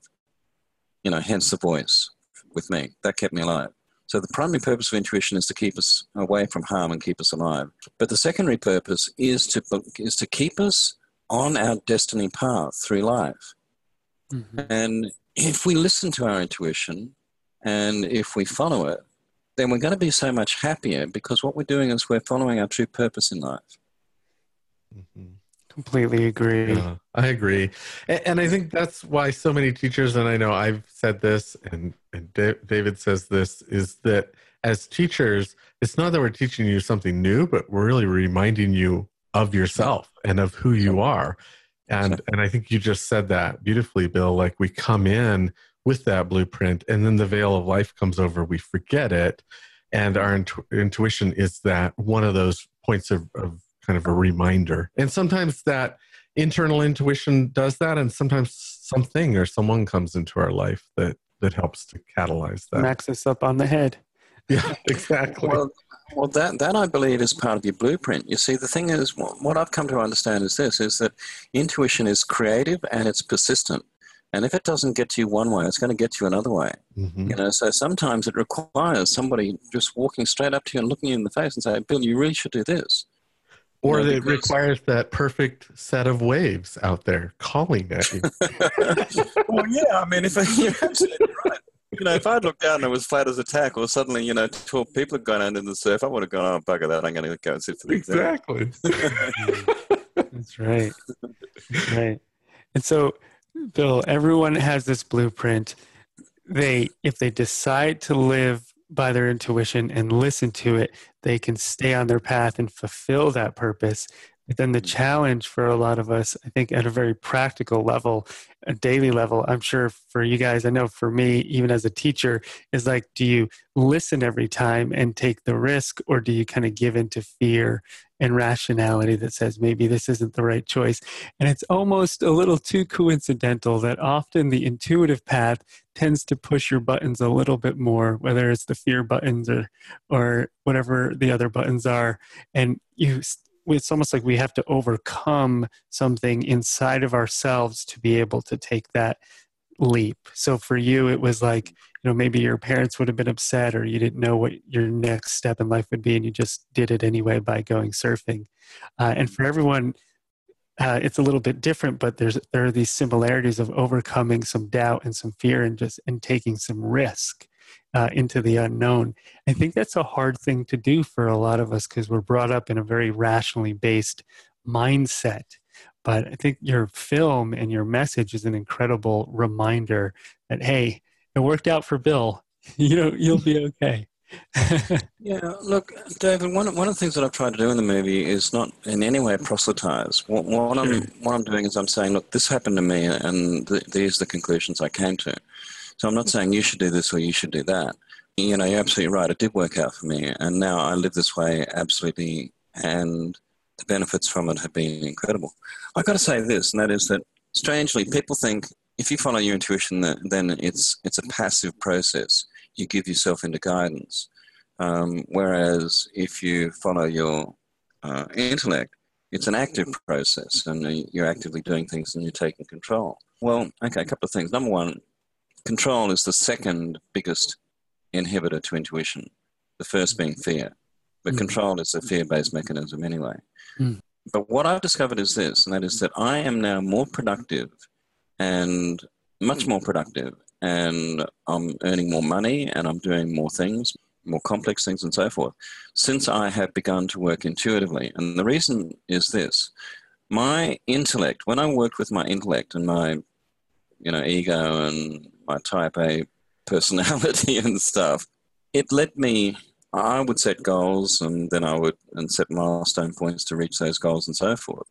You know, hence the voice with me. That kept me alive. So the primary purpose of intuition is to keep us away from harm and keep us alive. But the secondary purpose is to keep us on our destiny path through life. Mm-hmm. And if we listen to our intuition and if we follow it, then we're going to be so much happier because what we're doing is we're following our true purpose in life. Mm-hmm. Completely agree. Yeah, I agree. And I think that's why so many teachers, and I know I've said this and David says this, is that as teachers, it's not that we're teaching you something new, but we're really reminding you of yourself and of who you are. And I think you just said that beautifully, Bill, like we come in with that blueprint and then the veil of life comes over, we forget it. And our intuition is that one of those points of kind of a reminder. And sometimes that internal intuition does that, and sometimes something or someone comes into our life that helps to catalyze that. Knocks us up on the head. Yeah, exactly. Well, that I believe is part of your blueprint. You see, the thing is, what I've come to understand is this, is that intuition is creative and it's persistent. And if it doesn't get to you one way, it's going to get you another way. Mm-hmm. You know, so sometimes it requires somebody just walking straight up to you and looking you in the face and saying, Bill, you really should do this. Or that it requires that perfect set of waves out there calling at you. Well, yeah, I mean, you're absolutely right. You know, if I'd looked out and it was flat as a tackle, suddenly, you know, 12 people had gone out in the surf, I would have gone, oh, bugger that, I'm going to go and sit for the exam. Exactly. That's right. That's right. And so, Bill, everyone has this blueprint. If they decide to live by their intuition and listen to it, they can stay on their path and fulfill that purpose. But then the challenge for a lot of us, I think at a very practical level, a daily level, I'm sure for you guys, I know for me, even as a teacher, is like, do you listen every time and take the risk, or do you kind of give in to fear and rationality that says maybe this isn't the right choice? And it's almost a little too coincidental that often the intuitive path tends to push your buttons a little bit more, whether it's the fear buttons or whatever the other buttons are. And it's almost like we have to overcome something inside of ourselves to be able to take that leap. So for you, it was like, you know, maybe your parents would have been upset or you didn't know what your next step in life would be and you just did it anyway by going surfing. And for everyone, it's a little bit different, but there are these similarities of overcoming some doubt and some fear and taking some risk into the unknown. I think that's a hard thing to do for a lot of us because we're brought up in a very rationally based mindset. But I think your film and your message is an incredible reminder that, hey, it worked out for Bill. You'll be okay. Yeah, look, David, one of the things that I've tried to do in the movie is not in any way proselytize. What I'm doing is I'm saying, look, this happened to me and these are the conclusions I came to. So I'm not saying you should do this or you should do that. You know, you're absolutely right. It did work out for me. And now I live this way absolutely. And the benefits from it have been incredible. I've got to say this, and that is that strangely, people think if you follow your intuition, then it's a passive process. You give yourself into guidance. Whereas if you follow your intellect, it's an active process and you're actively doing things and you're taking control. Well, okay, a couple of things. Number one, control is the second biggest inhibitor to intuition, the first being fear. But control is a fear-based mechanism anyway. Mm. But what I've discovered is this, and that is that I am now more productive and much more productive, and I'm earning more money and I'm doing more things, more complex things and so forth, since I have begun to work intuitively. And the reason is this. My intellect, when I worked with my intellect and my, you know, ego and my type A personality and stuff, it let me... I would set goals and then I would and set milestone points to reach those goals and so forth.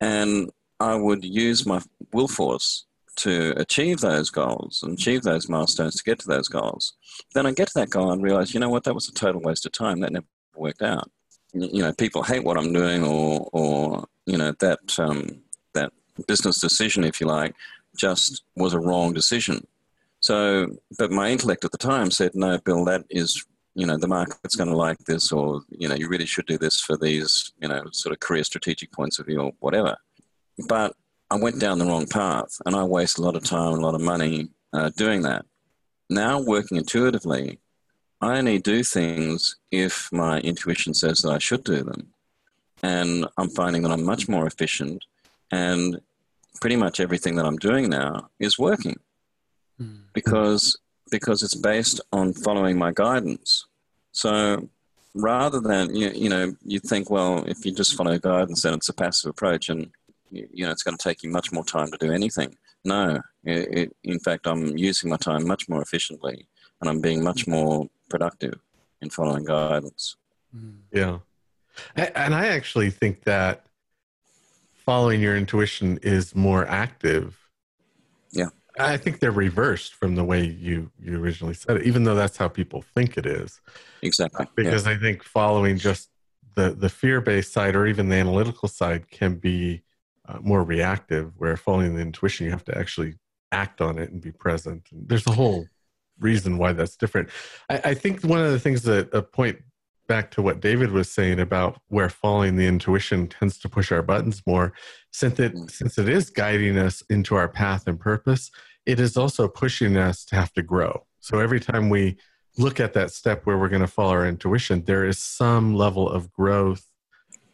And I would use my will force to achieve those goals and achieve those milestones to get to those goals. Then I get to that goal and realize, you know what, that was a total waste of time. That never worked out. You know, people hate what I'm doing or you know, that business decision, if you like, just was a wrong decision. So, but my intellect at the time said, no, Bill, that is, you know, the market's going to like this, or, you know, you really should do this for these, you know, sort of career strategic points of view or whatever. But I went down the wrong path and I waste a lot of time and a lot of money doing that. Now working intuitively, I only do things if my intuition says that I should do them. And I'm finding that I'm much more efficient and pretty much everything that I'm doing now is working because it's based on following my guidance. So rather than, you know, you think, well, if you just follow guidance, then it's a passive approach and, you know, it's going to take you much more time to do anything. No, in fact, I'm using my time much more efficiently and I'm being much more productive in following guidance. Yeah. And I actually think that following your intuition is more active. Yeah. I think they're reversed from the way you originally said it, even though that's how people think it is. Exactly. Because yeah. I think following just the fear-based side or even the analytical side can be more reactive, where following the intuition, you have to actually act on it and be present. And there's a whole reason why that's different. I think one of the things that point back to what David was saying about where following the intuition tends to push our buttons more, since it is guiding us into our path and purpose, it is also pushing us to have to grow. So every time we look at that step where we're going to follow our intuition, there is some level of growth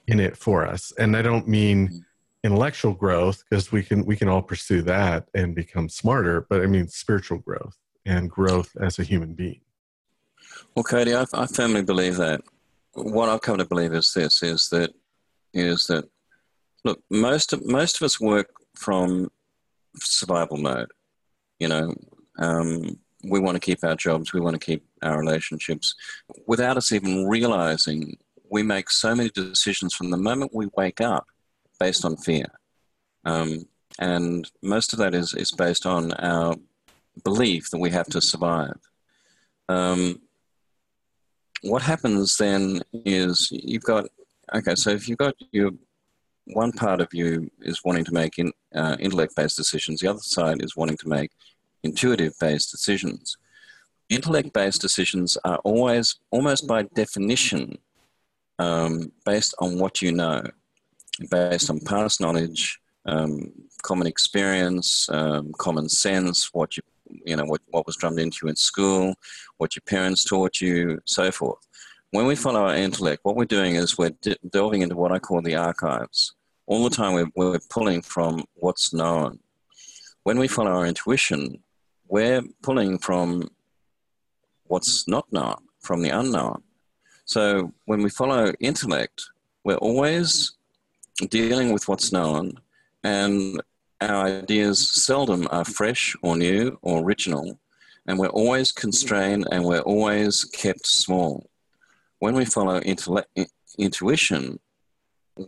in it for us. And I don't mean intellectual growth, because we can all pursue that and become smarter, but I mean spiritual growth and growth as a human being. Well, Cody, I firmly believe that. What I've come to believe is this, is that look, most of us work from survival mode. You know, we want to keep our jobs, we want to keep our relationships. Without us even realizing, we make so many decisions from the moment we wake up based on fear. And most of that is based on our belief that we have to survive. What happens then is if you've got your one part of you is wanting to make intellect-based decisions, the other side is wanting to make intuitive-based decisions. Intellect-based decisions are always, almost by definition, based on what you know, based on past knowledge, common experience, common sense, what was drummed into you in school, what your parents taught you, so forth. When we follow our intellect, what we're doing is we're delving into what I call the archives. All the time we're pulling from what's known. When we follow our intuition, we're pulling from what's not known, from the unknown. So when we follow intellect, we're always dealing with what's known, and our ideas seldom are fresh or new or original, And we're always constrained and we're always kept small. When we follow intuition,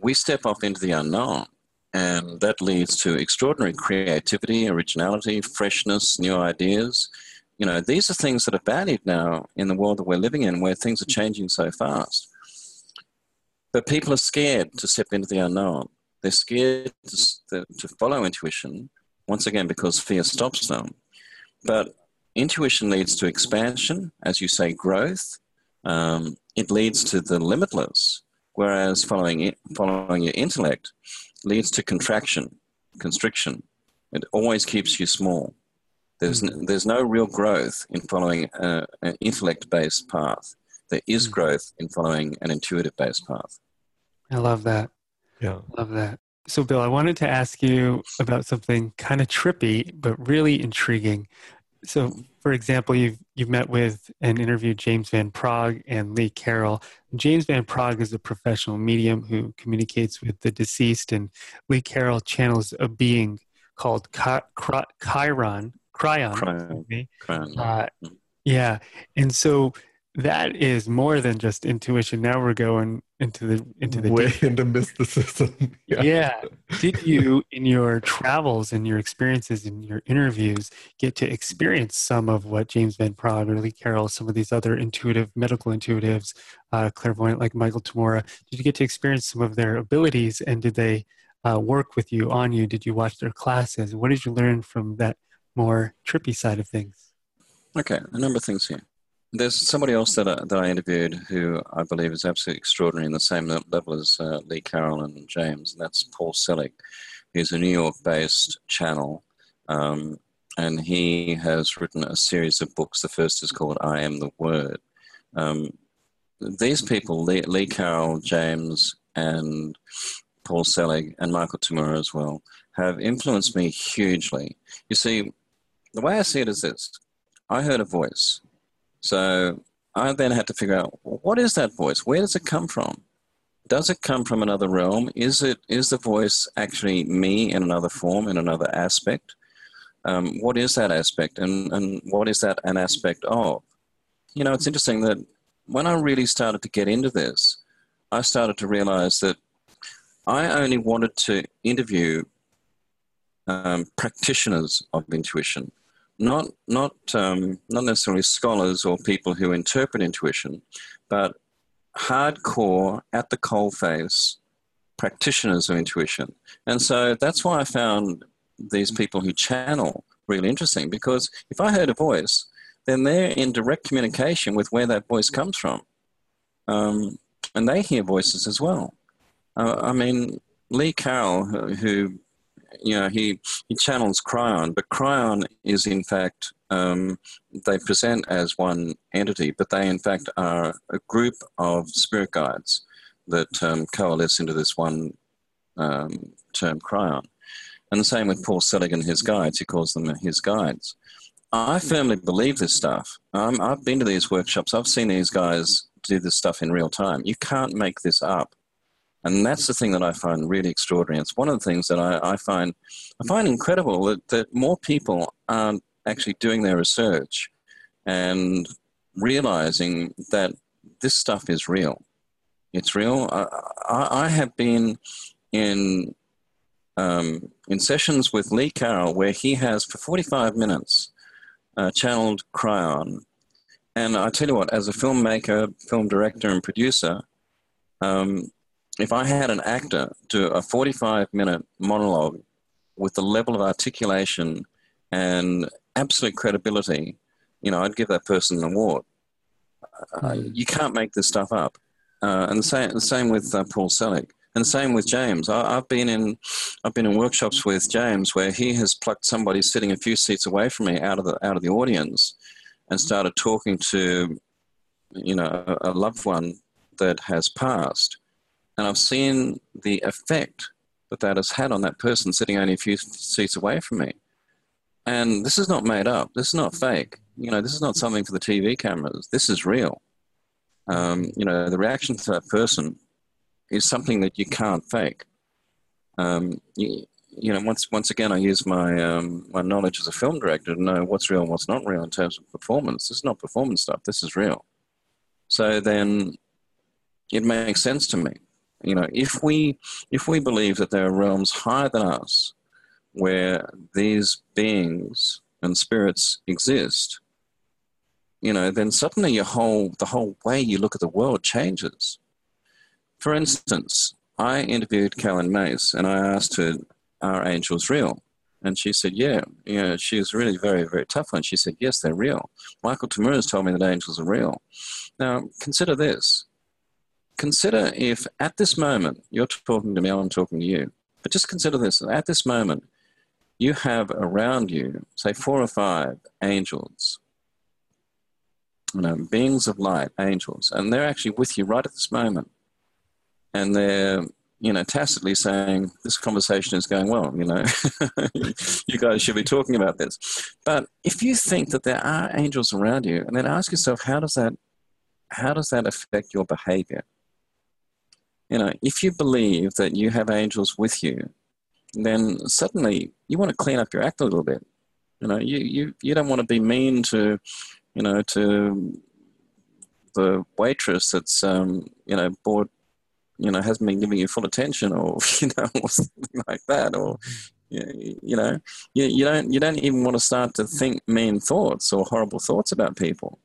we step off into the unknown. And that leads to extraordinary creativity, originality, freshness, new ideas. You know, these are things that are valued now in the world that we're living in, where things are changing so fast. But people are scared to step into the unknown. They're scared to follow intuition, once again, because fear stops them. But intuition leads to expansion, as you say, growth. It leads to the limitless, whereas following your intellect leads to contraction, constriction. It always keeps you small. There's no real growth in following an intellect-based path. There is growth in following an intuitive-based path. I love that. Yeah. Love that. So, Bill, I wanted to ask you about something kind of trippy, but really intriguing. So, for example, you've met with and interviewed James Van Praagh and Lee Carroll. James Van Praagh is a professional medium who communicates with the deceased, and Lee Carroll channels a being called Kryon. Yeah, and so that is more than just intuition. Now we're going into the way into mysticism. Yeah. Did you, in your travels and your experiences and your interviews, get to experience some of what James Van Praagh or Lee Carroll, some of these other intuitive, medical intuitives, clairvoyant like Michael Tamura? Did you get to experience some of their abilities, and did they work with you on you? Did you watch their classes? What did you learn from that more trippy side of things? Okay, a number of things here. There's somebody else that I interviewed who I believe is absolutely extraordinary in the same level as Lee Carroll and James, and that's Paul Selig, who's a New York-based channel, and he has written a series of books. The first is called I Am the Word. These people, Lee Carroll, James, and Paul Selig, and Michael Tamura as well, have influenced me hugely. You see, the way I see it is this. I heard a voice. So I then had to figure out, what is that voice? Where does it come from? Does it come from another realm? Is the voice actually me in another form, in another aspect? What is that aspect? And what is that an aspect of? You know, it's interesting that when I really started to get into this, I started to realize that I only wanted to interview practitioners of intuition. Not necessarily scholars or people who interpret intuition, but hardcore, at the coalface, practitioners of intuition. And so that's why I found these people who channel really interesting, because if I heard a voice, then they're in direct communication with where that voice comes from. And they hear voices as well. I mean, Lee Carroll, who you know, he channels Kryon, but Kryon is in fact, they present as one entity, but they in fact are a group of spirit guides that coalesce into this one term, Kryon. And the same with Paul Selig and his guides. He calls them his guides. I firmly believe this stuff. I've been to these workshops. I've seen these guys do this stuff in real time. You can't make this up. And that's the thing that I find really extraordinary. It's one of the things that I find incredible that more people aren't actually doing their research and realizing that this stuff is real. It's real. I have been in sessions with Lee Carroll where he has, for 45 minutes, channeled Kryon. And I tell you what, as a filmmaker, film director and producer, if I had an actor do a 45-minute monologue with the level of articulation and absolute credibility, you know, I'd give that person an award. You can't make this stuff up. And the same with Paul Selig, and the same with James. I've been in workshops with James where he has plucked somebody sitting a few seats away from me out of the audience and started talking to, you know, a loved one that has passed. And I've seen the effect that has had on that person sitting only a few seats away from me. And this is not made up. This is not fake. You know, this is not something for the TV cameras. This is real. You know, the reaction to that person is something that you can't fake. you know, once again, I use my my knowledge as a film director to know what's real and what's not real in terms of performance. This is not performance stuff. This is real. So then it makes sense to me. You know, if we believe that there are realms higher than us where these beings and spirits exist, you know, then suddenly the whole way you look at the world changes. For instance, I interviewed Kellen Mace and I asked her, are angels real? And she said, yeah. You know, she was really very, very tough one. She said, yes, they're real. Michael Tamura has told me that angels are real. Now, consider this. Consider if at this moment, you're talking to me, I'm talking to you, but just consider this. At this moment, you have around you, say, 4 or 5 angels, you know, beings of light, angels, and they're actually with you right at this moment. And they're, you know, tacitly saying, this conversation is going well, you know, you guys should be talking about this. But if you think that there are angels around you, and then ask yourself, how does that affect your behavior? You know, if you believe that you have angels with you, then suddenly you want to clean up your act a little bit. You know, you don't want to be mean to, you know, to the waitress that's, you know, bored, you know, hasn't been giving you full attention, or, you know, or something like that, or, you know, you don't even want to start to think mean thoughts or horrible thoughts about people.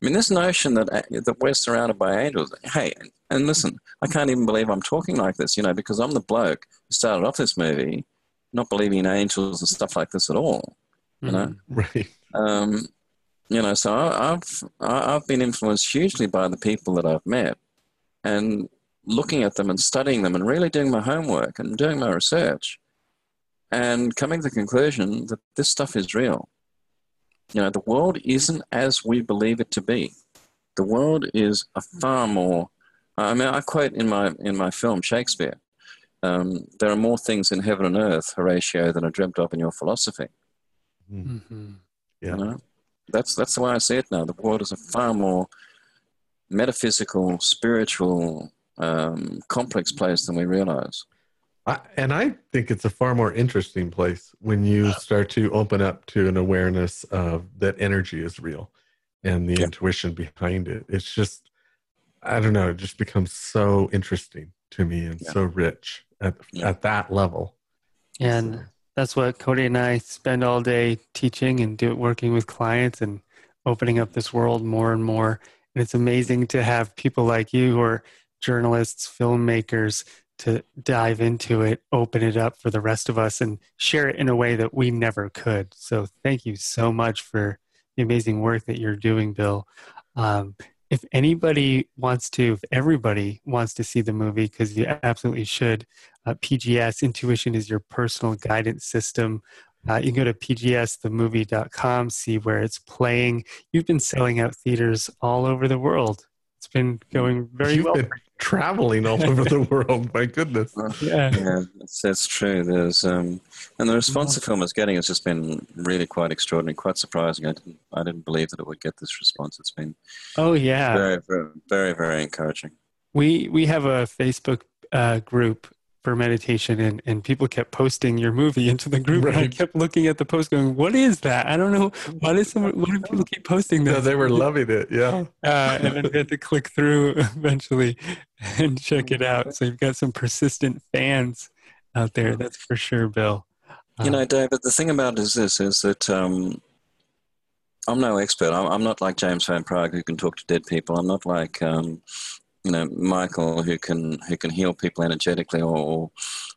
I mean, this notion that we're surrounded by angels, hey, and listen, I can't even believe I'm talking like this, you know, because I'm the bloke who started off this movie not believing in angels and stuff like this at all, you know? Right. You know, so I've been influenced hugely by the people that I've met, and looking at them and studying them and really doing my homework and doing my research and coming to the conclusion that this stuff is real. You know, the world isn't as we believe it to be. The world is a far more, I mean, I quote in my film Shakespeare, there are more things in heaven and earth, Horatio, than are dreamt of in your philosophy. Mm-hmm. Yeah. You know? That's the way I see it now. The world is a far more metaphysical, spiritual, complex place than we realize. And I think it's a far more interesting place when you start to open up to an awareness of that energy is real and the intuition behind it. It's just, I don't know, it just becomes so interesting to me and so rich at that level. And that's what Cody and I spend all day teaching and working with clients and opening up this world more and more. And it's amazing to have people like you who are journalists, filmmakers, to dive into it, open it up for the rest of us, and share it in a way that we never could. So thank you so much for the amazing work that you're doing, Bill. If everybody wants to see the movie, because you absolutely should, PGS, Intuition is your personal guidance system. You can go to pgsthemovie.com, see where it's playing. You've been selling out theaters all over the world. It's been going very well. You've been traveling all over the world. My goodness. Yeah, that's true. There's and the response the film is getting has just been really quite extraordinary, quite surprising. I didn't believe that it would get this response. It's been very, very, very, very encouraging. We have a Facebook group for meditation, and people kept posting your movie into the group. Right. And I kept looking at the post going, what is that? I don't know. Why do people keep posting that? No, they were loving it. Yeah. And then we had to click through eventually and check it out. So you've got some persistent fans out there. That's for sure, Bill. You know, David, the thing about it is this, is that I'm no expert. I'm not like James Van Praagh, who can talk to dead people. I'm not like, you know, Michael, who can heal people energetically, or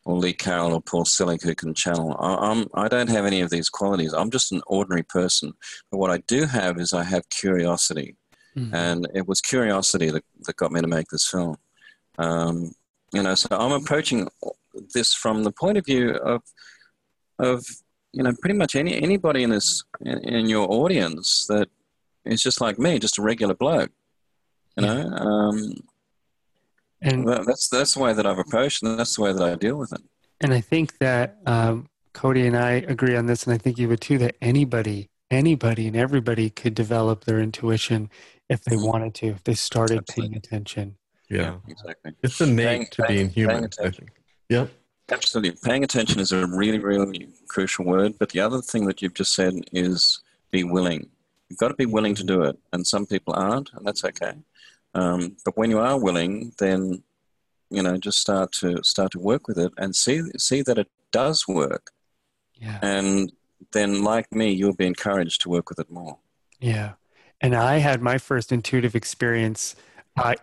Lee Carroll or Paul Selig, who can channel. I don't have any of these qualities. I'm just an ordinary person. But what I do have is I have curiosity, and it was curiosity that got me to make this film. You know, so I'm approaching this from the point of view of you know, pretty much anybody in your audience that is just like me, just a regular bloke. You know. And that's the way that I've approached it, and that's the way that I deal with it. And I think that Cody and I agree on this, and I think you would too, that anybody and everybody could develop their intuition if they wanted to, if they started paying attention. Yeah, exactly. It's innate to being human, I think. Yep. Absolutely. Paying attention is a really, really crucial word. But the other thing that you've just said is be willing. You've got to be willing to do it. And some people aren't, and that's okay. But when you are willing, then, you know, just start to work with it and see that it does work. Yeah. And then, like me, you'll be encouraged to work with it more. Yeah. And I had my first intuitive experience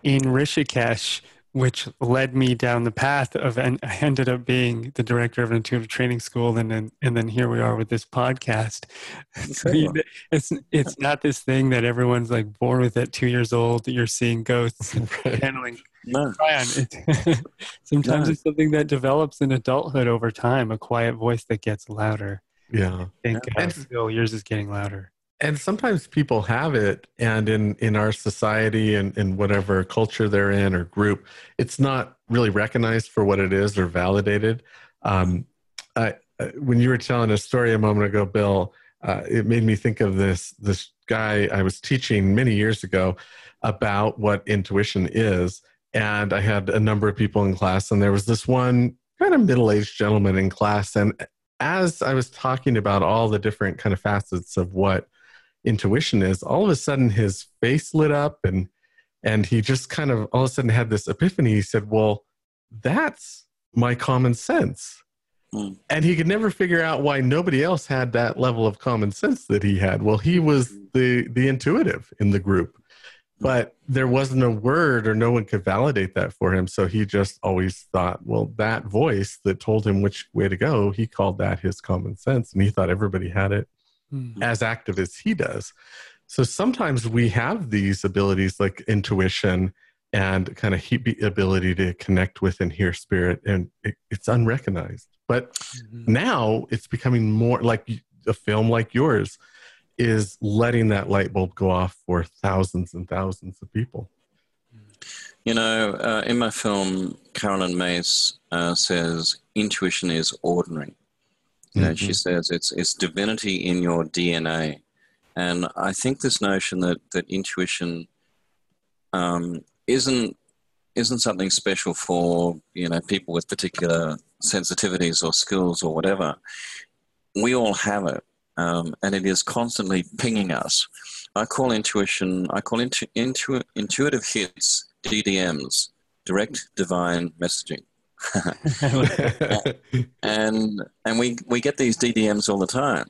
in Rishikesh, which led me down the path of, and I ended up being the director of an intuitive training school. And then here we are with this podcast. So it's not this thing that everyone's like born with at 2 years old, that you're seeing ghosts and channeling. No. Sometimes it's something that develops in adulthood over time, a quiet voice that gets louder. Yeah. I think yours is getting louder. And sometimes people have it, and in our society and in whatever culture they're in or group, it's not really recognized for what it is or validated. When you were telling a story a moment ago, Bill, it made me think of this guy I was teaching many years ago about what intuition is. And I had a number of people in class, and there was this one kind of middle-aged gentleman in class. And as I was talking about all the different kind of facets of what intuition is, all of a sudden his face lit up, and he just kind of all of a sudden had this epiphany. He said, well, that's my common sense. And he could never figure out why nobody else had that level of common sense that he had. Well, he was the intuitive in the group, but there wasn't a word, or no one could validate that for him. So he just always thought, well, that voice that told him which way to go, he called that his common sense, and he thought everybody had it as active as he does. So sometimes we have these abilities like intuition and kind of ability to connect with and hear spirit, and it's unrecognized. But now it's becoming more like a film like yours is letting that light bulb go off for thousands and thousands of people. You know, in my film, Caroline Myss says, intuition is ordinary. You know, she says it's divinity in your DNA. And I think this notion that intuition isn't something special for, you know, people with particular sensitivities or skills or whatever. We all have it, and it is constantly pinging us. I call intuitive hits DDMs, direct divine messaging. and we get these DDMs all the time,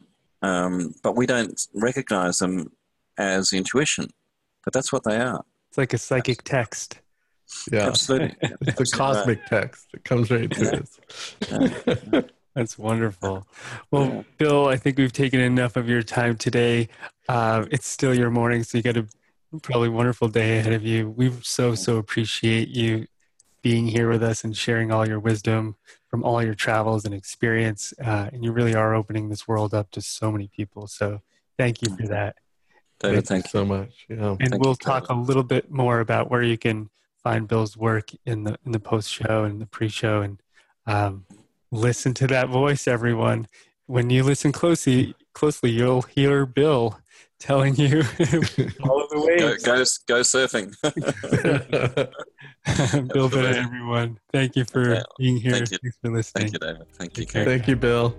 but we don't recognize them as intuition, but that's what they are. It's like a psychic text. Yeah, absolutely. It's a cosmic text. It comes right to us. That's wonderful. Well, yeah. Bill, I think we've taken enough of your time today. It's still your morning, so you got a probably wonderful day ahead of you. We so appreciate you being here with us and sharing all your wisdom from all your travels and experience. And you really are opening this world up to so many people. So thank you for that. David, thank you so much. Yeah. And we'll talk a little bit more about where you can find Bill's work in the post-show and the pre-show, and listen to that voice, everyone. When you listen closely, you'll hear Bill telling you all of the ways. Go surfing. Bill Bennett, everyone. Thank you for being here. Thank you. Thanks for listening. Thank you, David. Thank you. Thank you, Bill.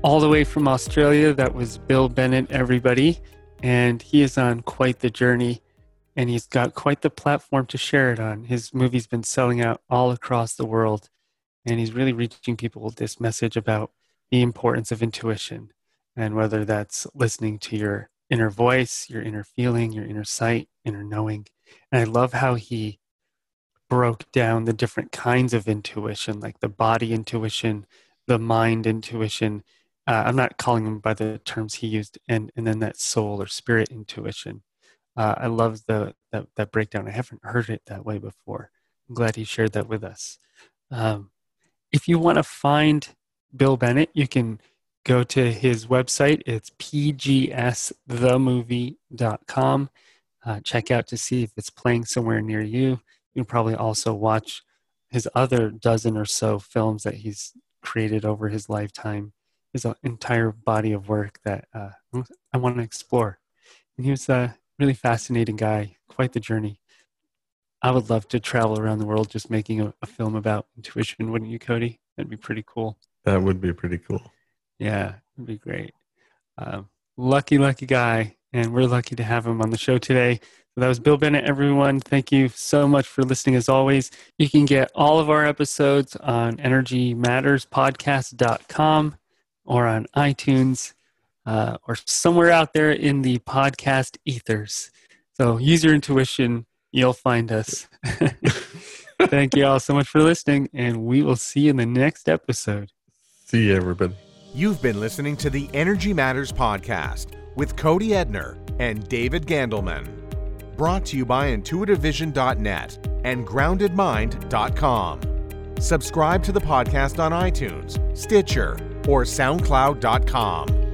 All the way from Australia, that was Bill Bennett, everybody. And he is on quite the journey, and he's got quite the platform to share it on. His movie's been selling out all across the world, and he's really reaching people with this message about the importance of intuition, and whether that's listening to your inner voice, your inner feeling, your inner sight, inner knowing. And I love how he broke down the different kinds of intuition, like the body intuition, the mind intuition. I'm not calling them by the terms he used, and then that soul or spirit intuition. I love that breakdown. I haven't heard it that way before. I'm glad he shared that with us. If you want to find Bill Bennett, you can go to his website. It's pgsthemovie.com. Check out to see if it's playing somewhere near you. You'll probably also watch his other dozen or so films that he's created over his lifetime. His entire body of work that I want to explore. And he was a really fascinating guy, quite the journey. I would love to travel around the world just making a film about intuition, wouldn't you, Cody? That'd be pretty cool. That would be pretty cool. Yeah, it'd be great. Lucky guy, and we're lucky to have him on the show today. So that was Bill Bennett, everyone. Thank you so much for listening, as always. You can get all of our episodes on energymatterspodcast.com or on iTunes or somewhere out there in the podcast ethers. So use your intuition. You'll find us. Thank you all so much for listening, and we will see you in the next episode. See you, everybody. You've been listening to the Energy Matters Podcast with Cody Edner and David Gandelman. Brought to you by IntuitiveVision.net and GroundedMind.com. Subscribe to the podcast on iTunes, Stitcher, or SoundCloud.com.